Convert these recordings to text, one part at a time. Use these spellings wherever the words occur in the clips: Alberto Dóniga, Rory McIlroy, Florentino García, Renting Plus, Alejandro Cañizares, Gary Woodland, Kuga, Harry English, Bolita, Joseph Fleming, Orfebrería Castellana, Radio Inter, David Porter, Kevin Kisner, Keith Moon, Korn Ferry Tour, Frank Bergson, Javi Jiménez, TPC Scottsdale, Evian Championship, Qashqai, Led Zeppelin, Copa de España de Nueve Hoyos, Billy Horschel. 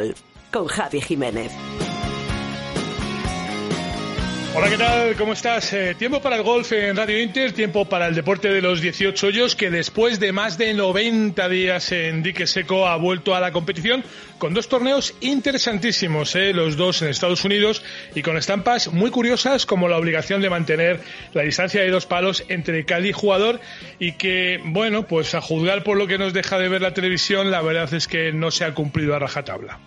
Golf con Javi Jiménez. Hola, ¿qué tal? ¿Cómo estás? Tiempo para el golf en Radio Inter, tiempo para el deporte de los 18 hoyos, que después de más de 90 días en dique seco ha vuelto a la competición con dos torneos interesantísimos, los dos en Estados Unidos, y con estampas muy curiosas como la obligación de mantener la distancia de 2 palos entre caddy y jugador, y que, bueno, pues a juzgar por lo que nos deja de ver la televisión, la verdad es que no se ha cumplido a rajatabla.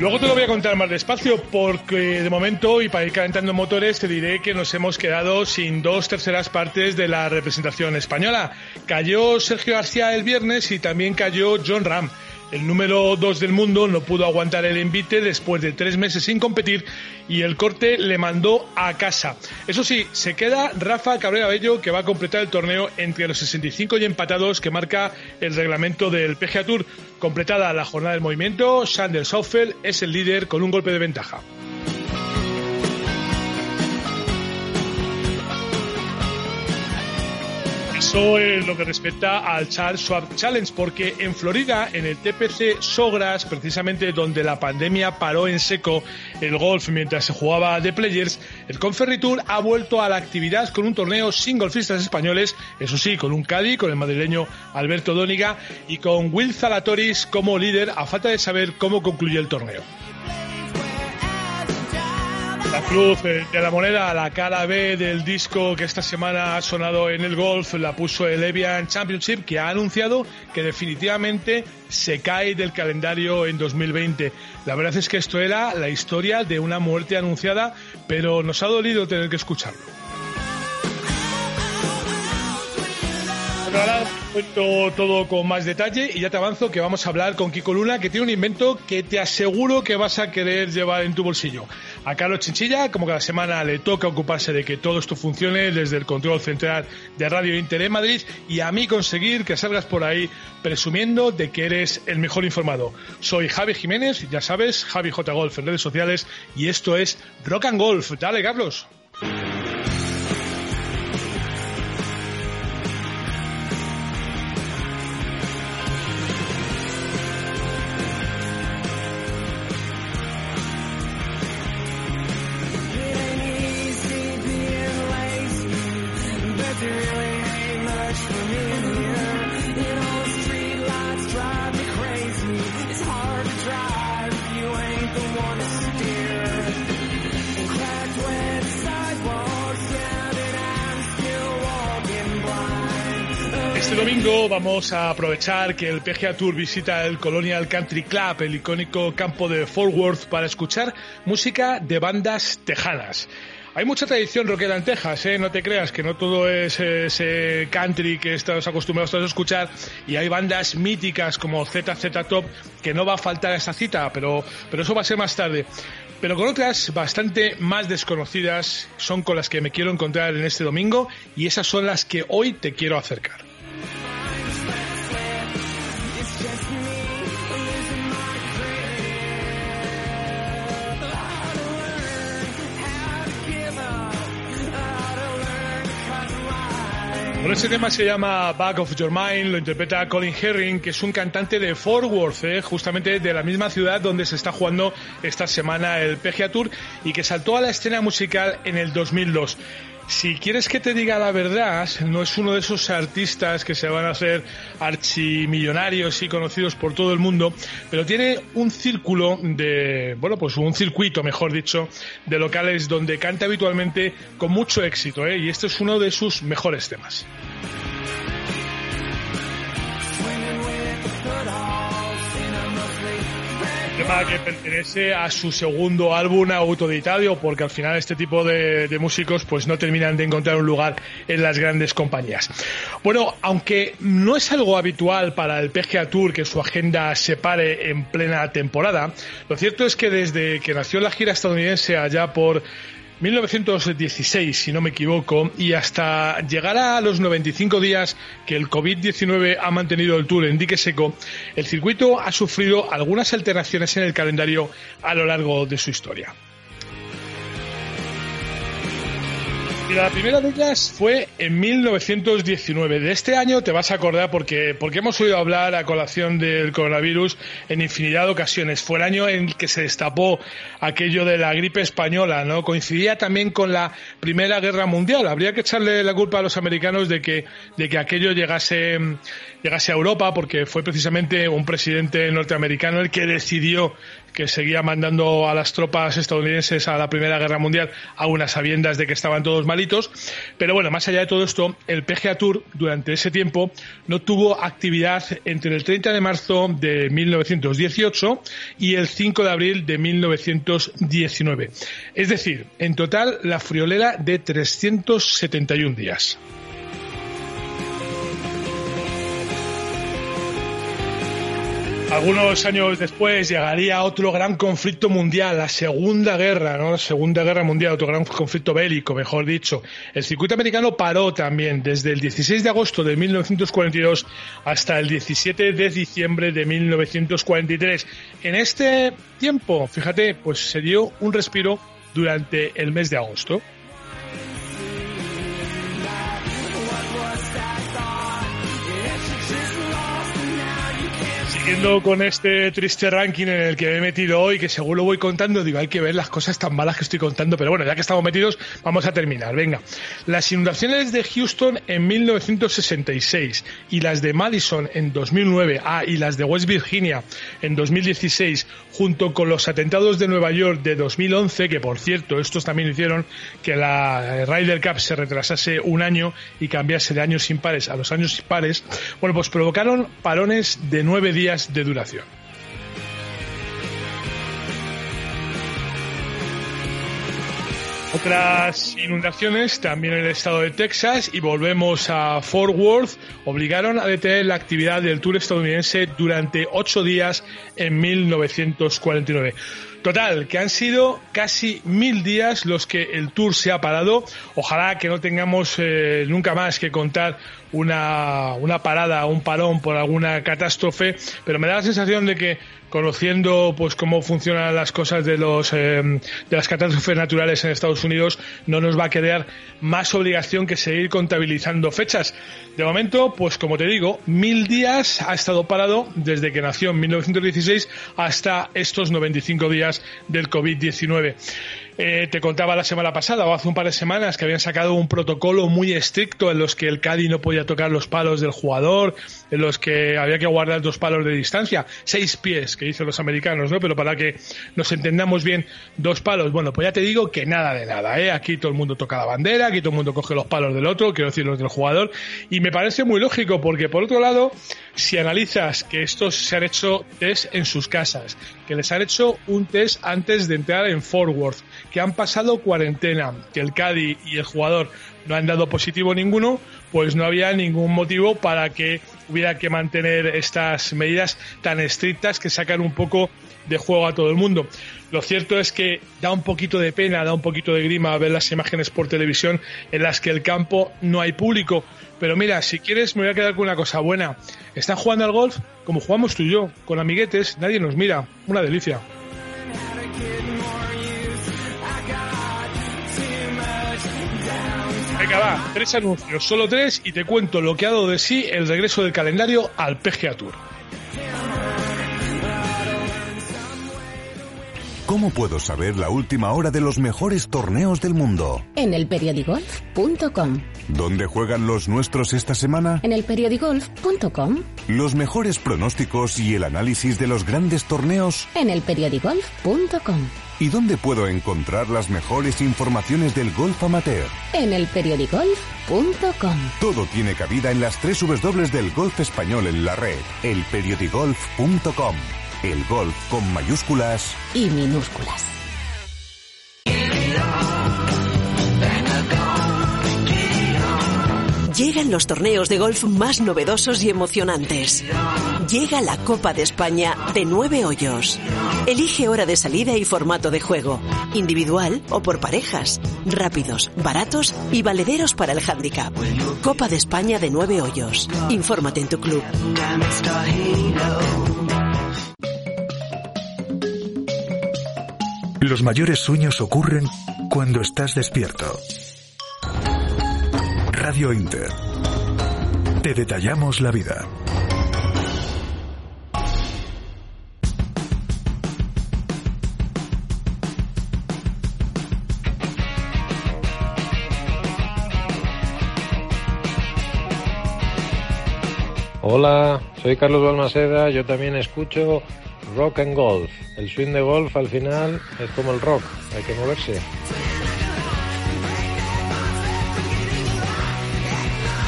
Luego te lo voy a contar más despacio, porque de momento, y para ir calentando motores, te diré que nos hemos quedado sin 2/3 partes de la representación española. Cayó Sergio García el viernes y también cayó Jon Rahm. El número 2 del mundo no pudo aguantar el envite después de 3 meses sin competir y el corte le mandó a casa. Eso sí, se queda Rafa Cabrera Bello, que va a completar el torneo entre los 65 y empatados que marca el reglamento del PGA Tour. Completada la jornada del movimiento, Sander Schauffele es el líder con un golpe de ventaja. Eso es lo que respecta al Charles Schwab Challenge, porque en Florida, en el TPC Sawgrass, precisamente donde la pandemia paró en seco el golf mientras se jugaba de Players, el Korn Ferry Tour ha vuelto a la actividad con un torneo sin golfistas españoles, eso sí, con un caddy, con el madrileño Alberto Dóniga y con Will Zalatoris como líder, a falta de saber cómo concluye el torneo. La cruz de la moneda, la cara B del disco que esta semana ha sonado en el golf, la puso el Evian Championship, que ha anunciado que definitivamente se cae del calendario en 2020. La verdad es que esto era la historia de una muerte anunciada, pero nos ha dolido tener que escucharlo. Ahora cuento todo con más detalle y ya te avanzo que vamos a hablar con Kiko Luna, que tiene un invento que te aseguro que vas a querer llevar en tu bolsillo. A Carlos Chinchilla, como cada semana, le toca ocuparse de que todo esto funcione desde el control central de Radio Inter en Madrid, y a mí conseguir que salgas por ahí presumiendo de que eres el mejor informado. Soy Javi Jiménez, ya sabes, Javi J. Golf en redes sociales, y esto es Rock and Golf. Dale, Carlos. Este domingo vamos a aprovechar que el PGA Tour visita el Colonial Country Club, el icónico campo de Fort Worth, para escuchar música de bandas tejanas. Hay mucha tradición rockera en Texas, no te creas que no todo es ese country que estamos acostumbrados todos a escuchar, y hay bandas míticas como ZZ Top, que no va a faltar a esta cita, pero eso va a ser más tarde. Pero con otras bastante más desconocidas son con las que me quiero encontrar en este domingo, y esas son las que hoy te quiero acercar. Bueno, ese tema se llama Back of Your Mind, lo interpreta Colin Herring, que es un cantante de Fort Worth, justamente de la misma ciudad donde se está jugando esta semana el PGA Tour, y que saltó a la escena musical en el 2002. Si quieres que te diga la verdad, no es uno de esos artistas que se van a hacer archimillonarios y conocidos por todo el mundo, pero tiene un círculo de, bueno, pues un circuito, mejor dicho, de locales donde canta habitualmente con mucho éxito, y este es uno de sus mejores temas. Tema que pertenece a su segundo álbum, Autoditalio, porque al final este tipo de músicos pues no terminan de encontrar un lugar en las grandes compañías. Bueno, aunque no es algo habitual para el PGA Tour que su agenda se pare en plena temporada, lo cierto es que desde que nació la gira estadounidense allá por 1916, si no me equivoco, y hasta llegar a los 95 días que el COVID-19 ha mantenido el Tour en dique seco, el circuito ha sufrido algunas alteraciones en el calendario a lo largo de su historia. La primera de ellas fue en 1919. De este año te vas a acordar porque hemos oído hablar a colación del coronavirus en infinidad de ocasiones. Fue el año en que se destapó aquello de la gripe española, ¿no? Coincidía también con la Primera Guerra Mundial. Habría que echarle la culpa a los americanos de que aquello llegase a Europa, porque fue precisamente un presidente norteamericano el que decidió que seguía mandando a las tropas estadounidenses a la Primera Guerra Mundial, a unas sabiendas de que estaban todos malitos. Pero bueno, más allá de todo esto, el PGA Tour durante ese tiempo no tuvo actividad entre el 30 de marzo de 1918 y el 5 de abril de 1919. Es decir, en total, la friolera de 371 días. Algunos años después llegaría otro gran conflicto mundial, la Segunda Guerra, ¿no? La Segunda Guerra Mundial, otro gran conflicto bélico, mejor dicho. El circuito americano paró también desde el 16 de agosto de 1942 hasta el 17 de diciembre de 1943. En este tiempo, fíjate, pues se dio un respiro durante el mes de agosto. Siguiendo con este triste ranking en el que me he metido hoy, que según lo voy contando, digo, hay que ver las cosas tan malas que estoy contando, pero bueno, ya que estamos metidos, vamos a terminar, venga. Las inundaciones de Houston en 1966 y las de Madison en 2009, y las de West Virginia en 2016, junto con los atentados de Nueva York de 2011, que por cierto, estos también hicieron que la Ryder Cup se retrasase un año y cambiase de años impares a los años pares, bueno, pues provocaron parones de 9 días de duración. Otras inundaciones también en el estado de Texas, y volvemos a Fort Worth, obligaron a detener la actividad del Tour estadounidense durante 8 días en 1949. Total, que han sido casi 1000 días los que el Tour se ha parado. Ojalá que no tengamos nunca más que contar una parada, un parón por alguna catástrofe, pero me da la sensación de que, conociendo pues cómo funcionan las cosas de las catástrofes naturales en Estados Unidos, no nos va a quedar más obligación que seguir contabilizando fechas. De momento, pues como te digo, 1000 días ha estado parado desde que nació en 1916 hasta estos 95 días del COVID-19. Te contaba la semana pasada, o hace un par de semanas, que habían sacado un protocolo muy estricto en los que el caddy no podía tocar los palos del jugador, en los que había que guardar 2 palos de distancia, 6 pies, que dicen los americanos, ¿no? Pero para que nos entendamos bien, 2 palos. Bueno, pues ya te digo que nada de nada, ¿eh? Aquí todo el mundo toca la bandera, aquí todo el mundo coge los palos del otro, quiero decir los del jugador, y me parece muy lógico, porque por otro lado, si analizas que estos se han hecho test en sus casas, que les han hecho un test antes de entrar en Fort Worth, que han pasado cuarentena, que el caddy y el jugador no han dado positivo ninguno, pues no había ningún motivo para que hubiera que mantener estas medidas tan estrictas que sacan un poco de juego a todo el mundo. Lo cierto es que da un poquito de pena, da un poquito de grima ver las imágenes por televisión en las que el campo no hay público. Pero mira, si quieres me voy a quedar con una cosa buena. Están jugando al golf como jugamos tú y yo, con amiguetes, nadie nos mira. Una delicia. Venga, va, 3 anuncios, solo 3, y te cuento lo que ha dado de sí el regreso del calendario al PGA Tour. ¿Cómo puedo saber la última hora de los mejores torneos del mundo? En elperiodigolf.com. ¿Dónde juegan los nuestros esta semana? En elperiodigolf.com. Los mejores pronósticos y el análisis de los grandes torneos. En elperiodigolf.com. ¿Y dónde puedo encontrar las mejores informaciones del golf amateur? En elperiodigolf.com. Todo tiene cabida en las 3 Ws del golf español en la red. Elperiodigolf.com. El golf con mayúsculas y minúsculas. Llegan los torneos de golf más novedosos y emocionantes. Llega la Copa de España de 9 hoyos. Elige hora de salida y formato de juego, individual o por parejas, rápidos, baratos y valederos para el hándicap. Copa de España de 9 hoyos. Infórmate en tu club. Los mayores sueños ocurren cuando estás despierto. Radio Inter. Te detallamos la vida. Hola, soy Carlos Balmaseda, yo también escucho rock and golf. El swing de golf al final es como el rock, hay que moverse.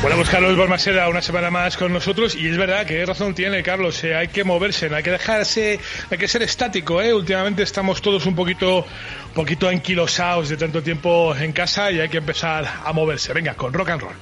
Bueno, pues Carlos Balmaseda, una semana más con nosotros, y es verdad que razón tiene Carlos, hay que moverse, no hay que dejarse, hay que ser estático, Últimamente estamos todos un poquito anquilosados de tanto tiempo en casa y hay que empezar a moverse. Venga, con rock and roll.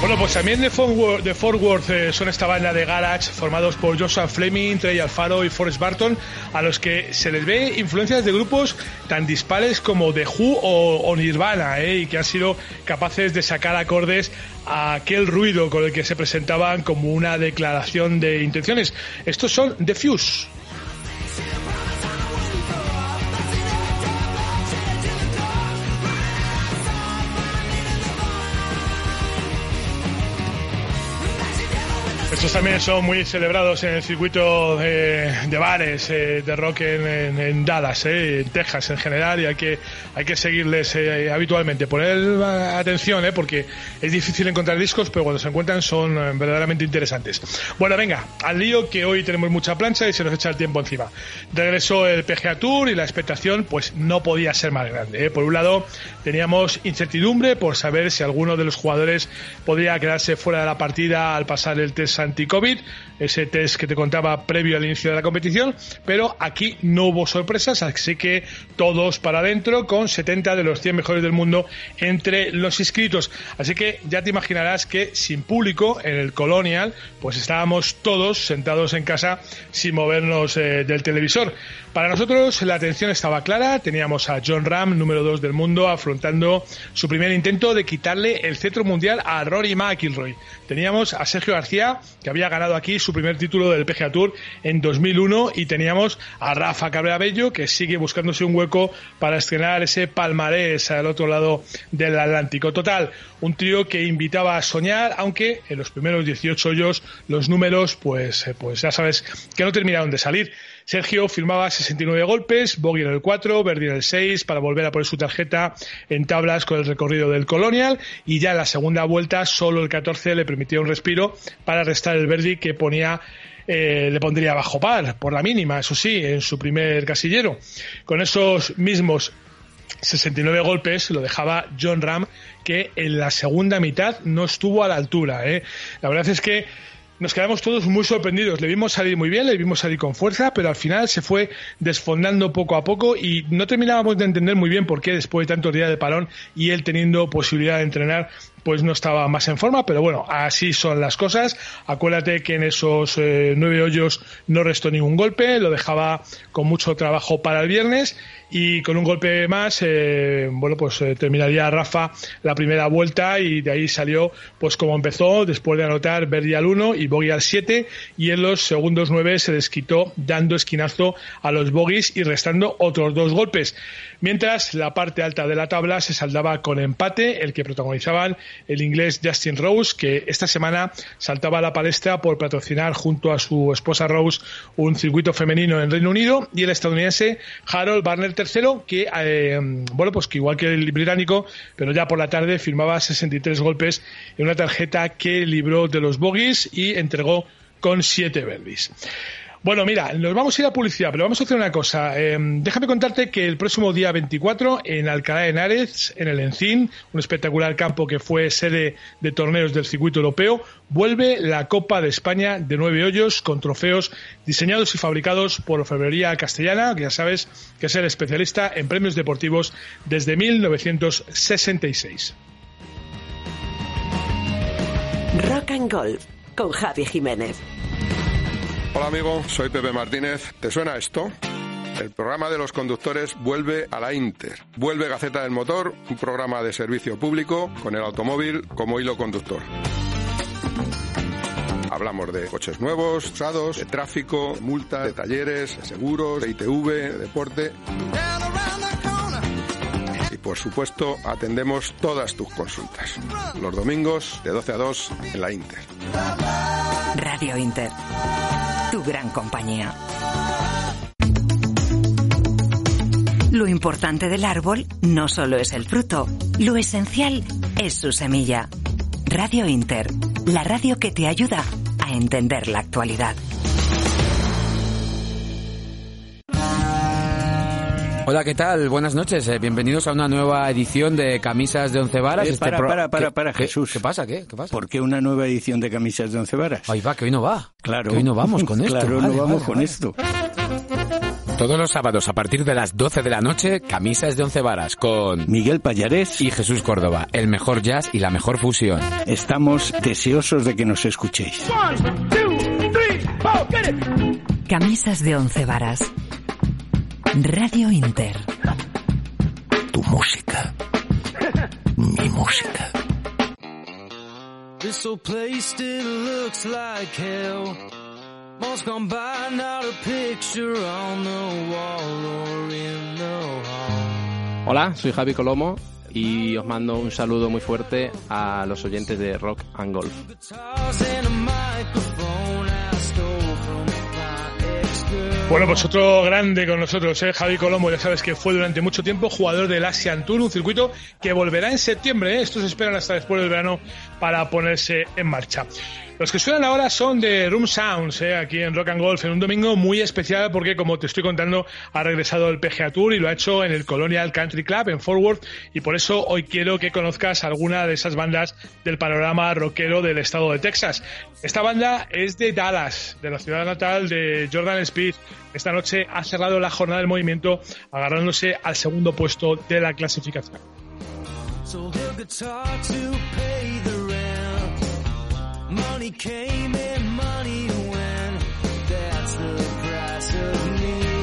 Bueno, pues también de Fort Worth son esta banda de garage formados por Joseph Fleming, Trey Alfaro y Forrest Barton, a los que se les ve influencias de grupos tan dispares como The Who o Nirvana, y que han sido capaces de sacar acordes a aquel ruido con el que se presentaban como una declaración de intenciones. Estos son The Fuse. Estos también son muy celebrados en el circuito de bares de rock en Dallas, en Texas en general, y hay que seguirles habitualmente. Poner atención, porque es difícil encontrar discos, pero cuando se encuentran son verdaderamente interesantes. Bueno, venga, al lío, que hoy tenemos mucha plancha y se nos echa el tiempo encima. Regresó el PGA Tour y la expectación pues no podía ser más grande, Por un lado, teníamos incertidumbre por saber si alguno de los jugadores podría quedarse fuera de la partida al pasar el test anti-COVID, ese test que te contaba previo al inicio de la competición, pero aquí no hubo sorpresas, así que todos para adentro, con 70 de los 100 mejores del mundo entre los inscritos. Así que ya te imaginarás que sin público en el Colonial, pues estábamos todos sentados en casa sin movernos del televisor. Para nosotros la atención estaba clara, teníamos a Jon Rahm, número 2 del mundo, afrontando su primer intento de quitarle el cetro mundial a Rory McIlroy. Teníamos a Sergio García, que había ganado aquí su primer título del PGA Tour en 2001, y teníamos a Rafa Cabrera Bello, que sigue buscándose un hueco para estrenar ese palmarés al otro lado del Atlántico. Total, un trío que invitaba a soñar, aunque en los primeros 18 hoyos los números, pues ya sabes, que no terminaron de salir. Sergio firmaba 69 golpes, bogey en el 4, birdie en el 6, para volver a poner su tarjeta en tablas con el recorrido del Colonial, y ya en la segunda vuelta solo el 14 le permitía un respiro para restar el birdie que ponía... le pondría bajo par, por la mínima, eso sí, en su primer casillero. Con esos mismos 69 golpes lo dejaba Jon Rahm, que en la segunda mitad no estuvo a la altura, La verdad es que nos quedamos todos muy sorprendidos. Le vimos salir muy bien, le vimos salir con fuerza, pero al final se fue desfondando poco a poco y no terminábamos de entender muy bien por qué, después de tantos días de parón y él teniendo posibilidad de entrenar, pues no estaba más en forma. Pero bueno, así son las cosas. Acuérdate que en esos 9 hoyos no restó ningún golpe, lo dejaba con mucho trabajo para el viernes, y con un golpe más terminaría Rafa la primera vuelta, y de ahí salió pues como empezó, después de anotar birdie al 1 y bogey al 7, y en los segundos 9 se desquitó dando esquinazo a los bogeys y restando otros 2 golpes, mientras la parte alta de la tabla se saldaba con empate, el que protagonizaban el inglés Justin Rose, que esta semana saltaba a la palestra por patrocinar junto a su esposa Rose un circuito femenino en Reino Unido, y el estadounidense Harold Varner III, que que igual que el británico, pero ya por la tarde firmaba 63 golpes en una tarjeta que libró de los bogeys y entregó con 7 birdies. Bueno, mira, nos vamos a ir a publicidad, pero vamos a hacer una cosa. Déjame contarte que el próximo día 24, en Alcalá de Henares, en el Encín, un espectacular campo que fue sede de torneos del circuito europeo, vuelve la Copa de España de 9 hoyos, con trofeos diseñados y fabricados por Orfebrería Castellana, que ya sabes que es el especialista en premios deportivos desde 1966. Rock and Golf, con Javi Jiménez. Hola amigo, soy Pepe Martínez. ¿Te suena esto? El programa de los conductores vuelve a la Inter. Vuelve Gaceta del Motor, un programa de servicio público con el automóvil como hilo conductor. Hablamos de coches nuevos, usados, de tráfico, de multas, de talleres, de seguros, de ITV, de deporte. Y por supuesto, atendemos todas tus consultas. Los domingos de 12 a 2 en la Inter. Radio Inter, tu gran compañía. Lo importante del árbol no solo es el fruto, lo esencial es su semilla. Radio Inter, la radio que te ayuda a entender la actualidad. Hola, ¿qué tal? Buenas noches. Bienvenidos a una nueva edición de Camisas de Once Varas. Para, Jesús. ¿Qué pasa? ¿Por qué una nueva edición de Camisas de Once Varas? Ahí va, que hoy no va. Claro. Que hoy no vamos con esto. Claro, vale, no vamos con esto. Todos los sábados a partir de las 12 de la noche, Camisas de Once Varas con Miguel Pallarés y Jesús Córdoba, el mejor jazz y la mejor fusión. Estamos deseosos de que nos escuchéis. 1, 2, 3, 4, get it. Camisas de Once Varas. Radio Inter. Tu música. Mi música. This old place still looks like hell. Months gone by, not a picture on the wall or in the hall. Hola, soy Javi Colomo y os mando un saludo muy fuerte a los oyentes de Rock and Golf. Bueno, pues otro grande con nosotros, Javi Colomo, ya sabes que fue durante mucho tiempo jugador del Asian Tour, un circuito que volverá en septiembre, Estos esperan hasta después del verano para ponerse en marcha. Los que suenan ahora son de Room Sounds, aquí en Rock and Golf, en un domingo muy especial porque, como te estoy contando, ha regresado el PGA Tour y lo ha hecho en el Colonial Country Club, en Fort Worth, y por eso hoy quiero que conozcas alguna de esas bandas del panorama rockero del estado de Texas. Esta banda es de Dallas, de la ciudad natal de Jordan Spieth. Esta noche ha cerrado la jornada del movimiento agarrándose al segundo puesto de la clasificación.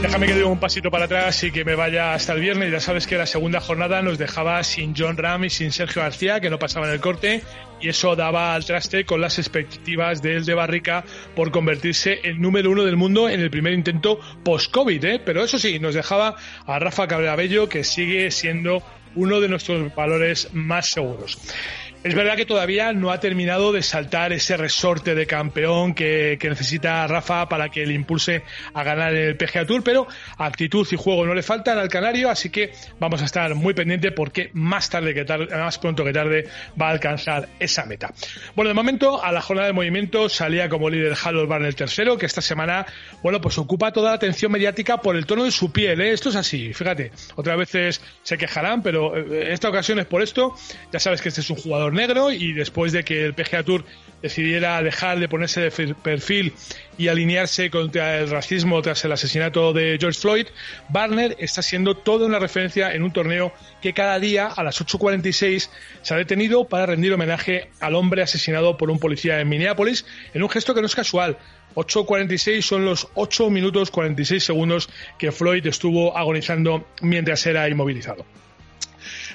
Déjame que dé un pasito para atrás y que me vaya hasta el viernes. Ya sabes que la segunda jornada nos dejaba sin Jon Rahm y sin Sergio García, que no pasaban el corte, y eso daba al traste con las expectativas del de Barrica por convertirse en número uno del mundo en el primer intento post-COVID, Pero eso sí, nos dejaba a Rafa Cabrera Bello, que sigue siendo uno de nuestros valores más seguros. Es verdad que todavía no ha terminado de saltar ese resorte de campeón que necesita Rafa para que le impulse a ganar el PGA Tour, pero actitud y juego no le faltan al canario, así que vamos a estar muy pendiente porque más pronto que tarde va a alcanzar esa meta. Bueno, de momento a la jornada de movimiento salía como líder Harold Varner III, que esta semana, bueno, pues ocupa toda la atención mediática por el tono de su piel, Esto es así, fíjate, otras veces se quejarán, pero en esta ocasión es por esto. Ya sabes que este es un jugador negro y después de que el PGA Tour decidiera dejar de ponerse de perfil y alinearse contra el racismo tras el asesinato de George Floyd, Varner está siendo toda una referencia en un torneo que cada día a las 8:46 se ha detenido para rendir homenaje al hombre asesinado por un policía en Minneapolis en un gesto que no es casual. 8:46 son los 8 minutos 46 segundos que Floyd estuvo agonizando mientras era inmovilizado.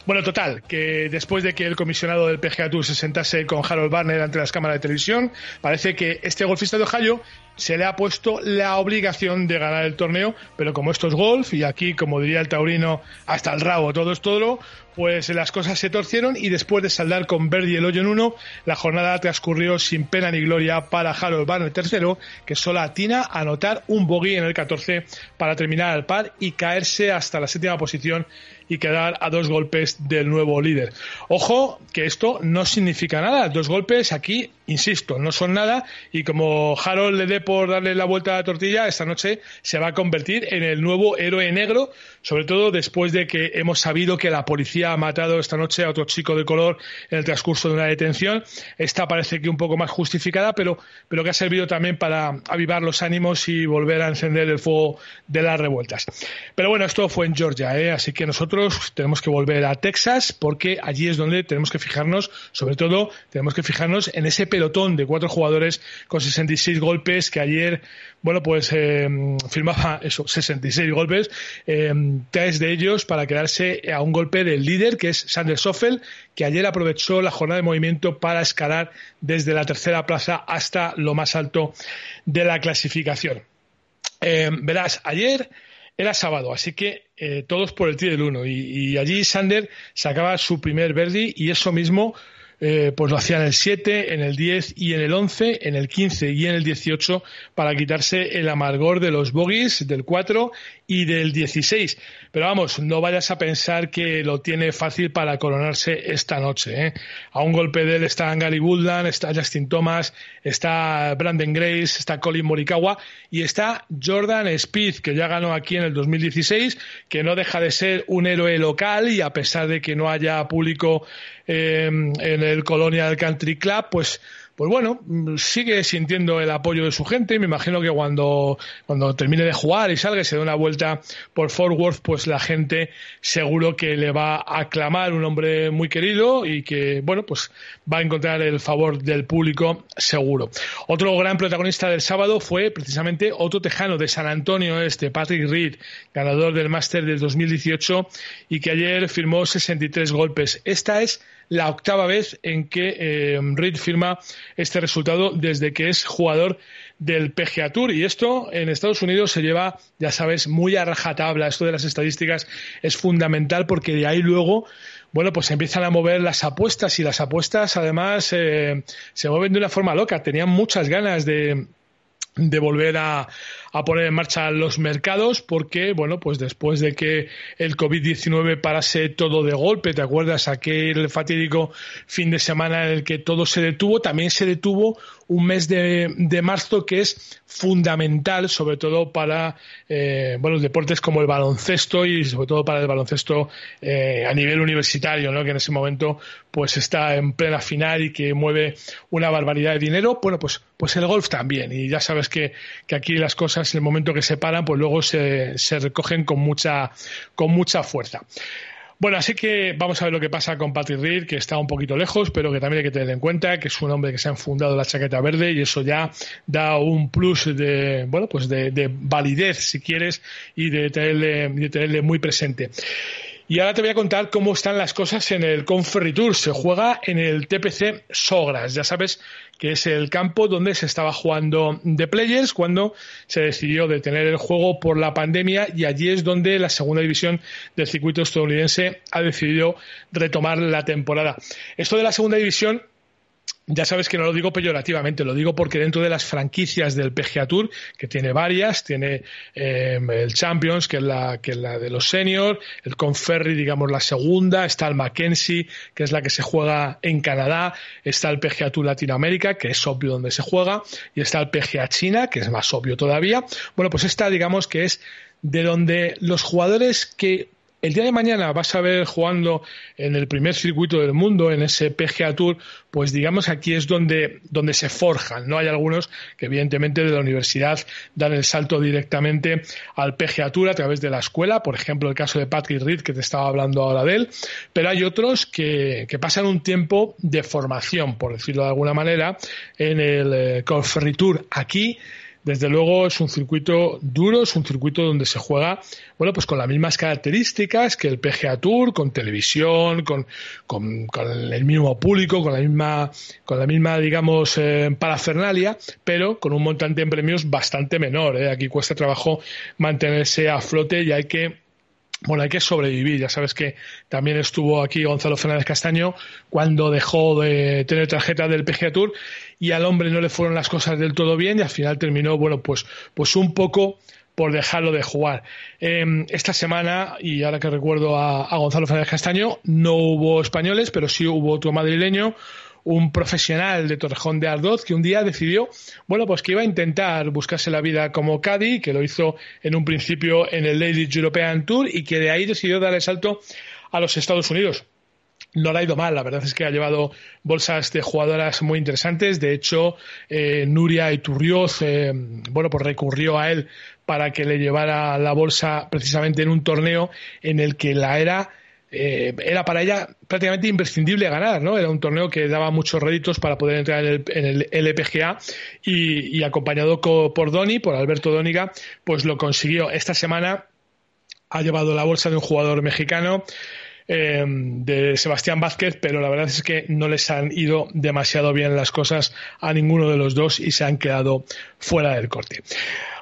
Bueno, total, que después de que el comisionado del PGA Tour se sentase con Harold Varner ante las cámaras de televisión, parece que este golfista de Ohio se le ha puesto la obligación de ganar el torneo, pero como esto es golf, y aquí, como diría el taurino, hasta el rabo todo es todo, pues las cosas se torcieron y después de saldar con Verdi el hoyo en 1, la jornada transcurrió sin pena ni gloria para Harold Varner III, que solo atina a anotar un bogey en el 14 para terminar al par y caerse hasta la 7ª posición y quedar a 2 golpes del nuevo líder. Ojo, que esto no significa nada. 2 golpes aquí, insisto, no son nada, y como Harold le dé por darle la vuelta a la tortilla, esta noche se va a convertir en el nuevo héroe negro, sobre todo después de que hemos sabido que la policía ha matado esta noche a otro chico de color en el transcurso de una detención. Esta parece que un poco más justificada, pero que ha servido también para avivar los ánimos y volver a encender el fuego de las revueltas. Pero bueno, esto fue en Georgia, así que nosotros tenemos que volver a Texas porque allí es donde tenemos que fijarnos, sobre todo tenemos que fijarnos en ese pelotón de 4 jugadores con 66 golpes que ayer, bueno, pues firmaba eso, 66 golpes, 3 de ellos para quedarse a un golpe del líder, que es Sander Schauffele, que ayer aprovechó la jornada de movimiento para escalar desde la tercera plaza hasta lo más alto de la clasificación. Verás, ayer era sábado, así que todos por el tee del 1, y allí Sander sacaba su primer birdie, y eso mismo pues lo hacía en el 7, en el 10 y en el 11, en el 15 y en el 18, para quitarse el amargor de los bogies del 4 y del 16. Pero vamos, no vayas a pensar que lo tiene fácil para coronarse esta noche, ¿eh? A un golpe de él está Gary Woodland, está Justin Thomas, está Brandon Grace, está Colin Morikawa y está Jordan Spieth, que ya ganó aquí en el 2016, que no deja de ser un héroe local, y a pesar de que no haya público en el Colonial Country Club, pues bueno, sigue sintiendo el apoyo de su gente. Me imagino que cuando termine de jugar y salga y se dé una vuelta por Fort Worth, pues la gente seguro que le va a aclamar, un hombre muy querido y que, bueno, pues va a encontrar el favor del público seguro. Otro gran protagonista del sábado fue precisamente otro tejano de San Antonio Este, Patrick Reed, ganador del Máster del 2018 y que ayer firmó 63 golpes. Esta es la octava vez en que Reed firma este resultado desde que es jugador del PGA Tour, y esto en Estados Unidos se lleva, ya sabes, muy a rajatabla. Esto de las estadísticas es fundamental porque de ahí luego, bueno, pues empiezan a mover las apuestas, y las apuestas además se mueven de una forma loca. Tenían muchas ganas de volver a poner en marcha los mercados, porque, bueno, pues después de que el COVID-19 parase todo de golpe, ¿te acuerdas? Aquel fatídico fin de semana en el que todo se detuvo, también se detuvo un mes de marzo que es fundamental, sobre todo para deportes como el baloncesto, y sobre todo para el baloncesto a nivel universitario, ¿no? Que en ese momento pues está en plena final y que mueve una barbaridad de dinero. Bueno, pues el golf también, y ya sabes que aquí las cosas, en el momento que se paran, pues luego se recogen con mucha fuerza. Bueno, así que vamos a ver lo que pasa con Patrick Reed, que está un poquito lejos, pero que también hay que tener en cuenta que es un hombre que se ha enfundado la chaqueta verde, y eso ya da un plus de validez, si quieres, y de tenerle muy presente. Y ahora te voy a contar cómo están las cosas en el Korn Ferry Tour. Se juega en el TPC Sawgrass. Ya sabes que es el campo donde se estaba jugando The Players cuando se decidió detener el juego por la pandemia, y allí es donde la segunda división del circuito estadounidense ha decidido retomar la temporada. Esto de la segunda división, ya sabes que no lo digo peyorativamente, lo digo porque dentro de las franquicias del PGA Tour, que tiene varias, tiene el Champions, que es la de los seniors, el Korn Ferry, digamos, la segunda, está el Mackenzie, que es la que se juega en Canadá, está el PGA Tour Latinoamérica, que es obvio donde se juega, y está el PGA China, que es más obvio todavía. Bueno, pues esta, digamos, que es de donde los jugadores que el día de mañana vas a ver jugando en el primer circuito del mundo, en ese PGA Tour, pues digamos aquí es donde se forjan, ¿no? Hay algunos que evidentemente de la universidad dan el salto directamente al PGA Tour a través de la escuela, por ejemplo el caso de Patrick Reed, que te estaba hablando ahora de él, pero hay otros que pasan un tiempo de formación, por decirlo de alguna manera, en el Korn Ferry Tour. Aquí, desde luego, es un circuito duro, es un circuito donde se juega, bueno, pues con las mismas características que el PGA Tour, con televisión, con el mismo público, con la misma digamos, parafernalia, pero con un montante en premios bastante menor, ¿eh? Aquí cuesta trabajo mantenerse a flote y hay que sobrevivir. Ya sabes que también estuvo aquí Gonzalo Fernández Castaño cuando dejó de tener tarjeta del PGA Tour y al hombre no le fueron las cosas del todo bien y al final terminó, bueno, pues un poco por dejarlo de jugar. Esta semana, y ahora que recuerdo a Gonzalo Fernández Castaño, no hubo españoles, pero sí hubo otro madrileño, un profesional de Torrejón de Ardoz, que un día decidió, bueno, pues que iba a intentar buscarse la vida como caddy, que lo hizo en un principio en el Ladies European Tour y que de ahí decidió dar el salto a los Estados Unidos. No le ha ido mal, la verdad es que ha llevado bolsas de jugadoras muy interesantes. De hecho, Nuria Iturrioz, pues recurrió a él para que le llevara la bolsa precisamente en un torneo en el que la era era para ella prácticamente imprescindible ganar, ¿no? Era un torneo que daba muchos réditos para poder entrar en el LPGA y acompañado por Alberto Dóniga, pues lo consiguió. Esta semana ha llevado la bolsa de un jugador mexicano, de Sebastián Vázquez, pero la verdad es que no les han ido demasiado bien las cosas a ninguno de los dos y se han quedado fuera del corte.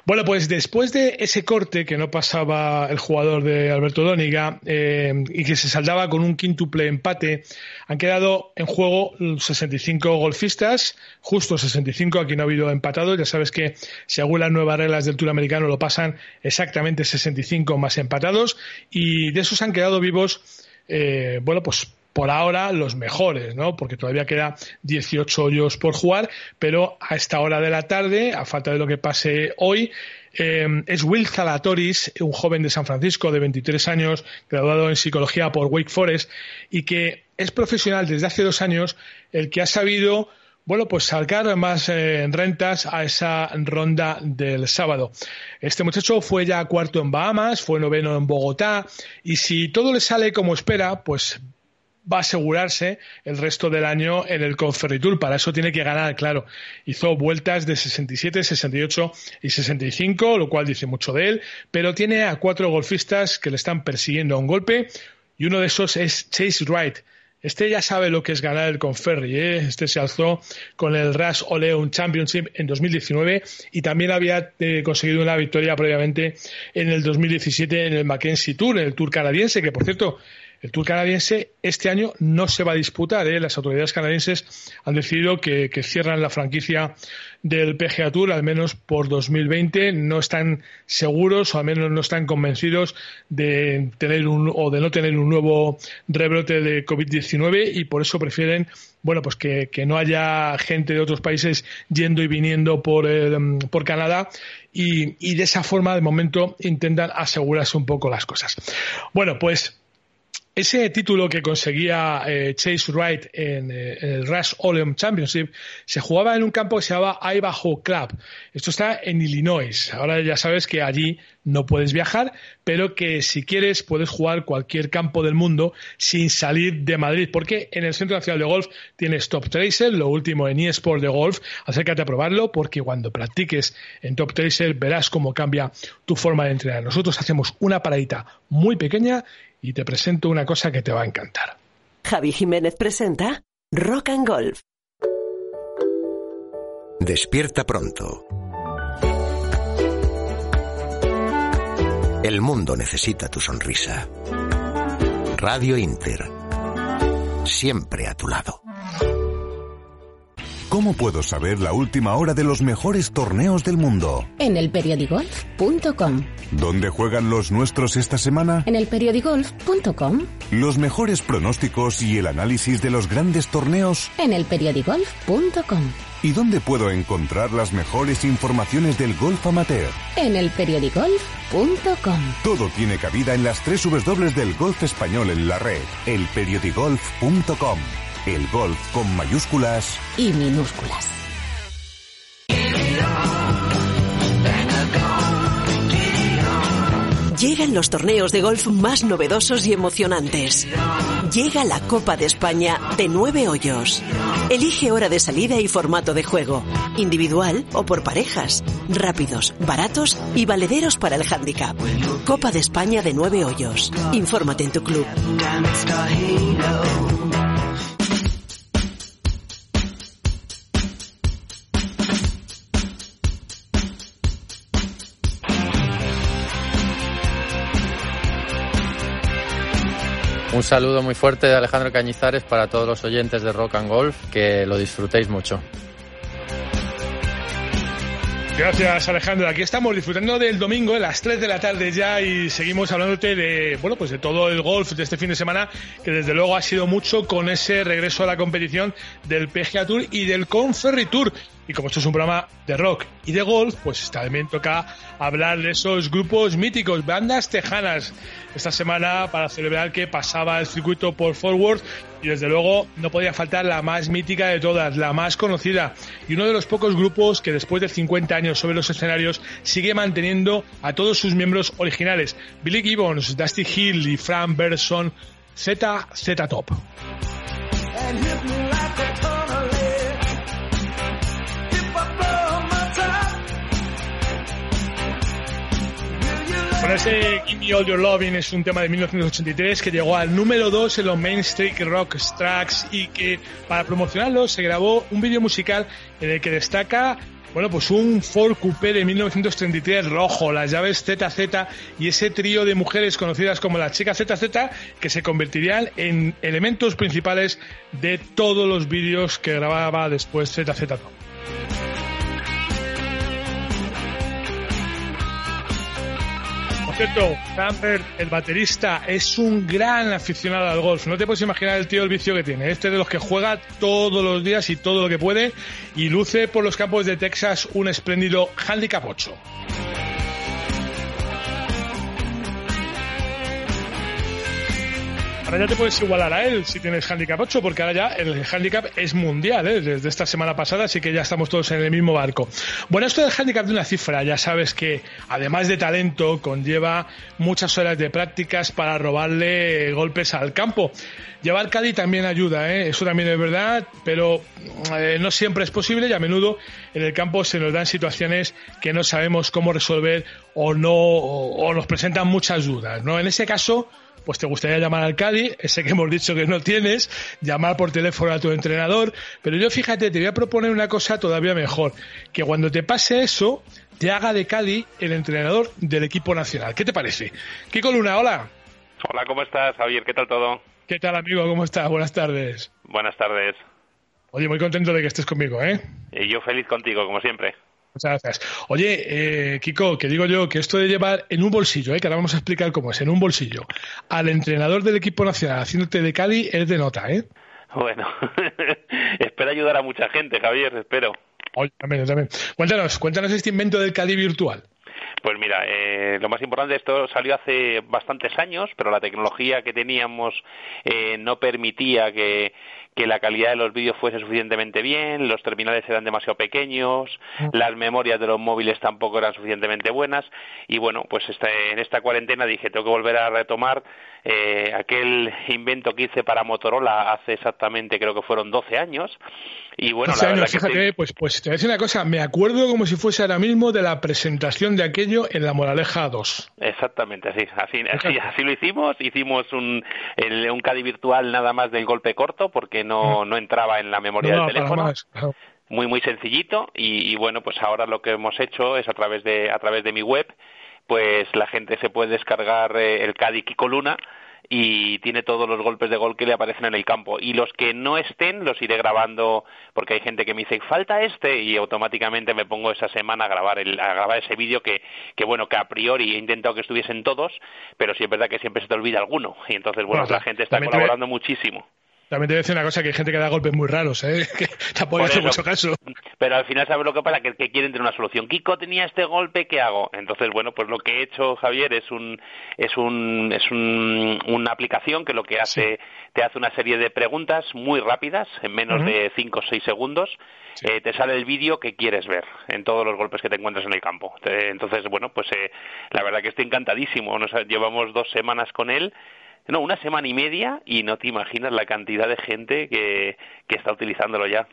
Bueno, pues después de ese corte que no pasaba el jugador de Alberto Dóniga y que se saldaba con un quíntuple empate, han quedado en juego 65 golfistas, justo 65, aquí no ha habido empatados. Ya sabes que según las nuevas reglas del Tour americano lo pasan exactamente 65 más empatados, y de esos han quedado vivos, bueno, pues por ahora los mejores, ¿no? Porque todavía queda 18 hoyos por jugar, pero a esta hora de la tarde, a falta de lo que pase hoy, es Will Zalatoris, un joven de San Francisco de 23 años, graduado en psicología por Wake Forest y que es profesional desde hace 2 años, el que ha sabido, bueno, pues sacar más rentas a esa ronda del sábado. Este muchacho fue ya cuarto en Bahamas, fue 9º en Bogotá, y si todo le sale como espera, pues va a asegurarse el resto del año en el Korn Ferry Tour. Para eso tiene que ganar, claro. Hizo vueltas de 67, 68 y 65, lo cual dice mucho de él, pero tiene a 4 golfistas que le están persiguiendo a un golpe, y uno de esos es Chase Wright. Este ya sabe lo que es ganar el Korn Ferry, ¿eh? Este se alzó con el Rust-Oleum Championship en 2019 y también había conseguido una victoria previamente en el 2017 en el Mackenzie Tour, en el Tour canadiense, que por cierto, el Tour canadiense este año no se va a disputar, ¿eh? Las autoridades canadienses han decidido que cierran la franquicia del PGA Tour, al menos por 2020. No están seguros, o al menos no están convencidos de tener no tener un nuevo rebrote de COVID-19, y por eso prefieren, bueno, pues que no haya gente de otros países yendo y viniendo por Canadá, y de esa forma de momento intentan asegurarse un poco las cosas. Bueno, pues ese título que conseguía Chase Wright en el Rust-Oleum Championship se jugaba en un campo que se llamaba Idaho Club. Esto está en Illinois. Ahora ya sabes que allí no puedes viajar, pero que si quieres puedes jugar cualquier campo del mundo sin salir de Madrid, porque en el Centro Nacional de Golf tienes Top Tracer, lo último en eSport de golf. Acércate a probarlo, porque cuando practiques en Top Tracer verás cómo cambia tu forma de entrenar. Nosotros hacemos una paradita muy pequeña y te presento una cosa que te va a encantar. Javi Jiménez presenta Rock and Golf. Despierta pronto. El mundo necesita tu sonrisa. Radio Inter. Siempre a tu lado. ¿Cómo puedo saber la última hora de los mejores torneos del mundo? En elperiodigolf.com. ¿Dónde juegan los nuestros esta semana? En elperiodigolf.com. Los mejores pronósticos y el análisis de los grandes torneos. En elperiodigolf.com. ¿Y dónde puedo encontrar las mejores informaciones del golf amateur? En elperiodigolf.com. Todo tiene cabida en las 3 Ws del golf español en la red. Elperiodigolf.com. El golf con mayúsculas y minúsculas. Llegan los torneos de golf más novedosos y emocionantes. Llega la Copa de España de 9 hoyos. Elige hora de salida y formato de juego, individual o por parejas, rápidos, baratos y valederos para el hándicap. Copa de España de 9 hoyos. Infórmate en tu club. Un saludo muy fuerte de Alejandro Cañizares para todos los oyentes de Rock and Golf, que lo disfrutéis mucho. Gracias, Alejandro. Aquí estamos disfrutando del domingo a las 3 de la tarde ya, y seguimos hablándote de, bueno, pues de todo el golf de este fin de semana, que desde luego ha sido mucho con ese regreso a la competición del PGA Tour y del Korn Ferry Tour. Y como esto es un programa de rock y de golf, pues también toca hablar de esos grupos míticos, bandas tejanas. Esta semana, para celebrar que pasaba el circuito por Fort Worth, y desde luego no podía faltar la más mítica de todas, la más conocida, y uno de los pocos grupos que después de 50 años sobre los escenarios sigue manteniendo a todos sus miembros originales. Billy Gibbons, Dusty Hill y Frank Bergson ZZ Top. Bueno, ese Give Me All Your Loving es un tema de 1983 que llegó al número 2 en los Mainstream Rock Tracks y que para promocionarlo se grabó un vídeo musical en el que destaca, bueno, pues un Ford Coupé de 1933 rojo, las llaves ZZ y ese trío de mujeres conocidas como las chicas ZZ que se convertirían en elementos principales de todos los vídeos que grababa después ZZ Top. Cierto, Sander, el baterista, es un gran aficionado al golf. No te puedes imaginar el tío el vicio que tiene. Este es de los que juega todos los días y todo lo que puede, y luce por los campos de Texas un espléndido handicap 8. Ahora ya te puedes igualar a él si tienes handicap 8, porque ahora ya el handicap es mundial, ¿eh? Desde esta semana pasada, así que ya estamos todos en el mismo barco. Bueno, esto del handicap de una cifra, ya sabes que además de talento, conlleva muchas horas de prácticas para robarle golpes al campo. Llevar caddy también ayuda, ¿eh? Eso también es verdad, pero no siempre es posible y a menudo en el campo se nos dan situaciones que no sabemos cómo resolver o nos presentan muchas dudas, ¿no? En ese caso, pues te gustaría llamar al caddy, ese que hemos dicho que no tienes, llamar por teléfono a tu entrenador, pero yo, fíjate, te voy a proponer una cosa todavía mejor, que cuando te pase eso, te haga de caddy el entrenador del equipo nacional. ¿Qué te parece? Kiko Luna, hola. Hola, ¿cómo estás, Javier? ¿Qué tal todo? ¿Qué tal, amigo? ¿Cómo estás? Buenas tardes. Buenas tardes. Oye, muy contento de que estés conmigo, ¿eh? Y yo feliz contigo, como siempre. Muchas gracias. Oye, Kiko, que digo yo que esto de llevar en un bolsillo, que ahora vamos a explicar cómo es, en un bolsillo, al entrenador del equipo nacional haciéndote de caddy es de nota, ¿eh? Bueno, espero ayudar a mucha gente, Javier, espero. Oye, también, también. Cuéntanos este invento del caddy virtual. Pues mira, lo más importante, esto salió hace bastantes años, pero la tecnología que teníamos no permitía que la calidad de los vídeos fuese suficientemente bien, los terminales eran demasiado pequeños, las memorias de los móviles tampoco eran suficientemente buenas, y bueno, pues en esta cuarentena dije, tengo que volver a retomar aquel invento que hice para Motorola hace exactamente, creo que fueron 12 años, y bueno, la verdad, fíjate, que pues te voy a decir una cosa, me acuerdo como si fuese ahora mismo de la presentación de aquello en La Moraleja 2. Exactamente, así lo hicimos. Hicimos un caddy virtual nada más del golpe corto, porque no entraba en la memoria del teléfono. Más, claro. Muy muy sencillito, y bueno, pues ahora lo que hemos hecho es a través de mi web, pues la gente se puede descargar el caddy Kiko Luna y tiene todos los golpes de gol que le aparecen en el campo, y los que no estén los iré grabando, porque hay gente que me dice falta este, y automáticamente me pongo esa semana a grabar ese vídeo que bueno, que a priori he intentado que estuviesen todos, pero sí es verdad que siempre se te olvida alguno, y entonces bueno, la gente está colaborando muchísimo. También te voy a decir una cosa, que hay gente que da golpes muy raros, ¿eh? Que tampoco hace mucho caso. Pero al final, ¿sabes lo que pasa? Que quieren tener una solución. Kiko tenía este golpe, ¿qué hago? Entonces, bueno, pues lo que he hecho, Javier, es una aplicación que lo que hace, sí, te hace una serie de preguntas muy rápidas, en menos de 5 o 6 segundos. Sí. Te sale el vídeo que quieres ver en todos los golpes que te encuentras en el campo. Entonces, bueno, pues la verdad que estoy encantadísimo. Llevamos 2 semanas con él. No, 1 semana y media, y no te imaginas la cantidad de gente que está utilizándolo ya.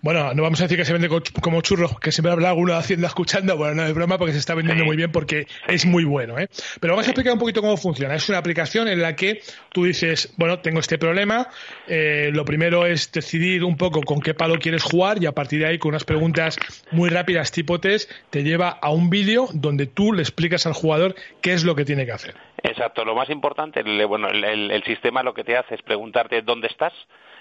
Bueno, no vamos a decir que se vende como churros, que siempre habrá alguno haciendo escuchando, bueno, no es broma, porque se está vendiendo muy bien, porque es muy bueno, ¿eh? Pero vamos a explicar un poquito cómo funciona. Es una aplicación en la que tú dices, bueno, tengo este problema, lo primero es decidir un poco con qué palo quieres jugar, y a partir de ahí, con unas preguntas muy rápidas tipo test, te lleva a un vídeo donde tú le explicas al jugador qué es lo que tiene que hacer. Exacto, lo más importante, el sistema lo que te hace es preguntarte dónde estás.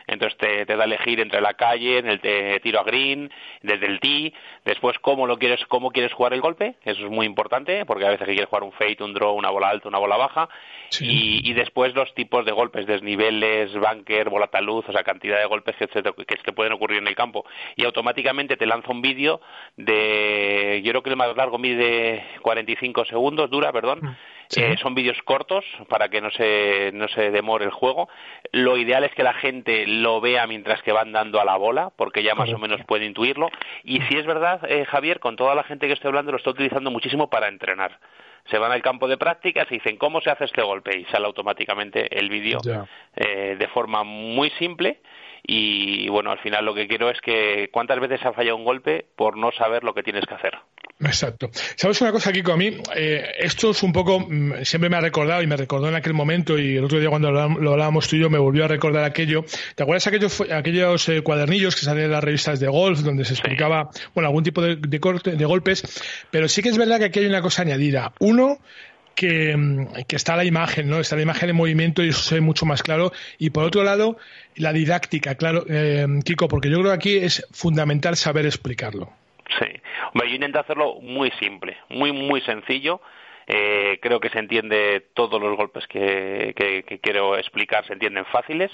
Entonces te da a elegir entre la calle, en el tiro a green, desde el tee, después cómo quieres jugar el golpe, eso es muy importante, porque a veces quieres jugar un fade, un draw, una bola alta, una bola baja, sí, y después los tipos de golpes, desniveles, bunker, bola taluz, o sea, cantidad de golpes que se te pueden ocurrir en el campo, y automáticamente te lanza un vídeo de, yo creo que el más largo mide 45 segundos, dura. Sí. Son vídeos cortos para que no se demore el juego. Lo ideal es que la gente lo vea mientras que van dando a la bola, porque ya más o menos puede intuirlo. Y si es verdad, Javier, con toda la gente que estoy hablando, lo estoy utilizando muchísimo para entrenar. se van al campo de prácticas y dicen cómo se hace este golpe y sale automáticamente el vídeo de forma muy simple. Y bueno, al final lo que quiero es que cuántas veces ha fallado un golpe por no saber lo que tienes que hacer. Exacto. ¿Sabes una cosa, Kiko? A mí esto es un poco, siempre me ha recordado y me recordó en aquel momento, y el otro día cuando lo hablábamos tú y yo me volvió a recordar aquello. ¿Te acuerdas aquellos cuadernillos que salían en las revistas de golf donde se explicaba bueno, algún tipo de golpes? Pero sí que es verdad que aquí hay una cosa añadida. Uno, que está la imagen, ¿no? Está la imagen en movimiento y eso se ve mucho más claro. Y por otro lado, la didáctica, claro, Kiko, porque yo creo que aquí es fundamental saber explicarlo. Sí. Hombre, yo intento hacerlo muy simple, muy, muy sencillo. Creo que se entiende todos los golpes que quiero explicar, se entienden fáciles.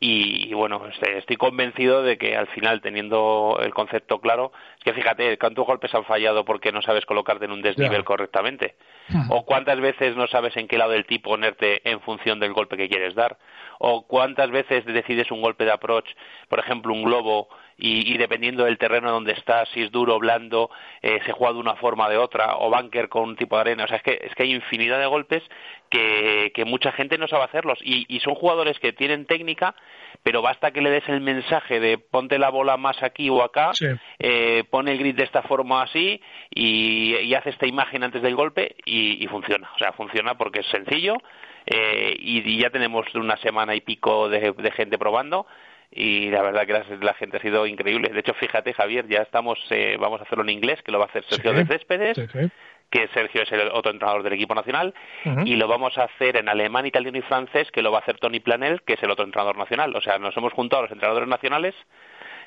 Y bueno, estoy convencido de que al final, teniendo el concepto claro, es que fíjate, ¿cuántos golpes han fallado porque no sabes colocarte en un desnivel correctamente? ¿O cuántas veces no sabes en qué lado del tee ponerte en función del golpe que quieres dar? ¿O cuántas veces decides un golpe de approach, por ejemplo, un globo, y dependiendo del terreno donde estás, si es duro o blando, se juega de una forma o de otra, o bunker con un tipo de arena? O sea, es que hay infinidad de golpes que mucha gente no sabe hacerlos, y son jugadores que tienen técnica, pero basta que le des el mensaje de ponte la bola más aquí o acá, pone el grip de esta forma así, y hace esta imagen antes del golpe, y funciona. O sea, funciona porque es sencillo, y ya tenemos una semana y pico de gente probando. Y la verdad que la gente ha sido increíble. De hecho, fíjate, Javier, ya estamos, vamos a hacerlo en inglés, que lo va a hacer Sergio de Céspedes, que Sergio es el otro entrenador del equipo nacional, y lo vamos a hacer en alemán, italiano y francés, que lo va a hacer Tony Planel, que es el otro entrenador nacional. O sea, nos hemos juntado a los entrenadores nacionales.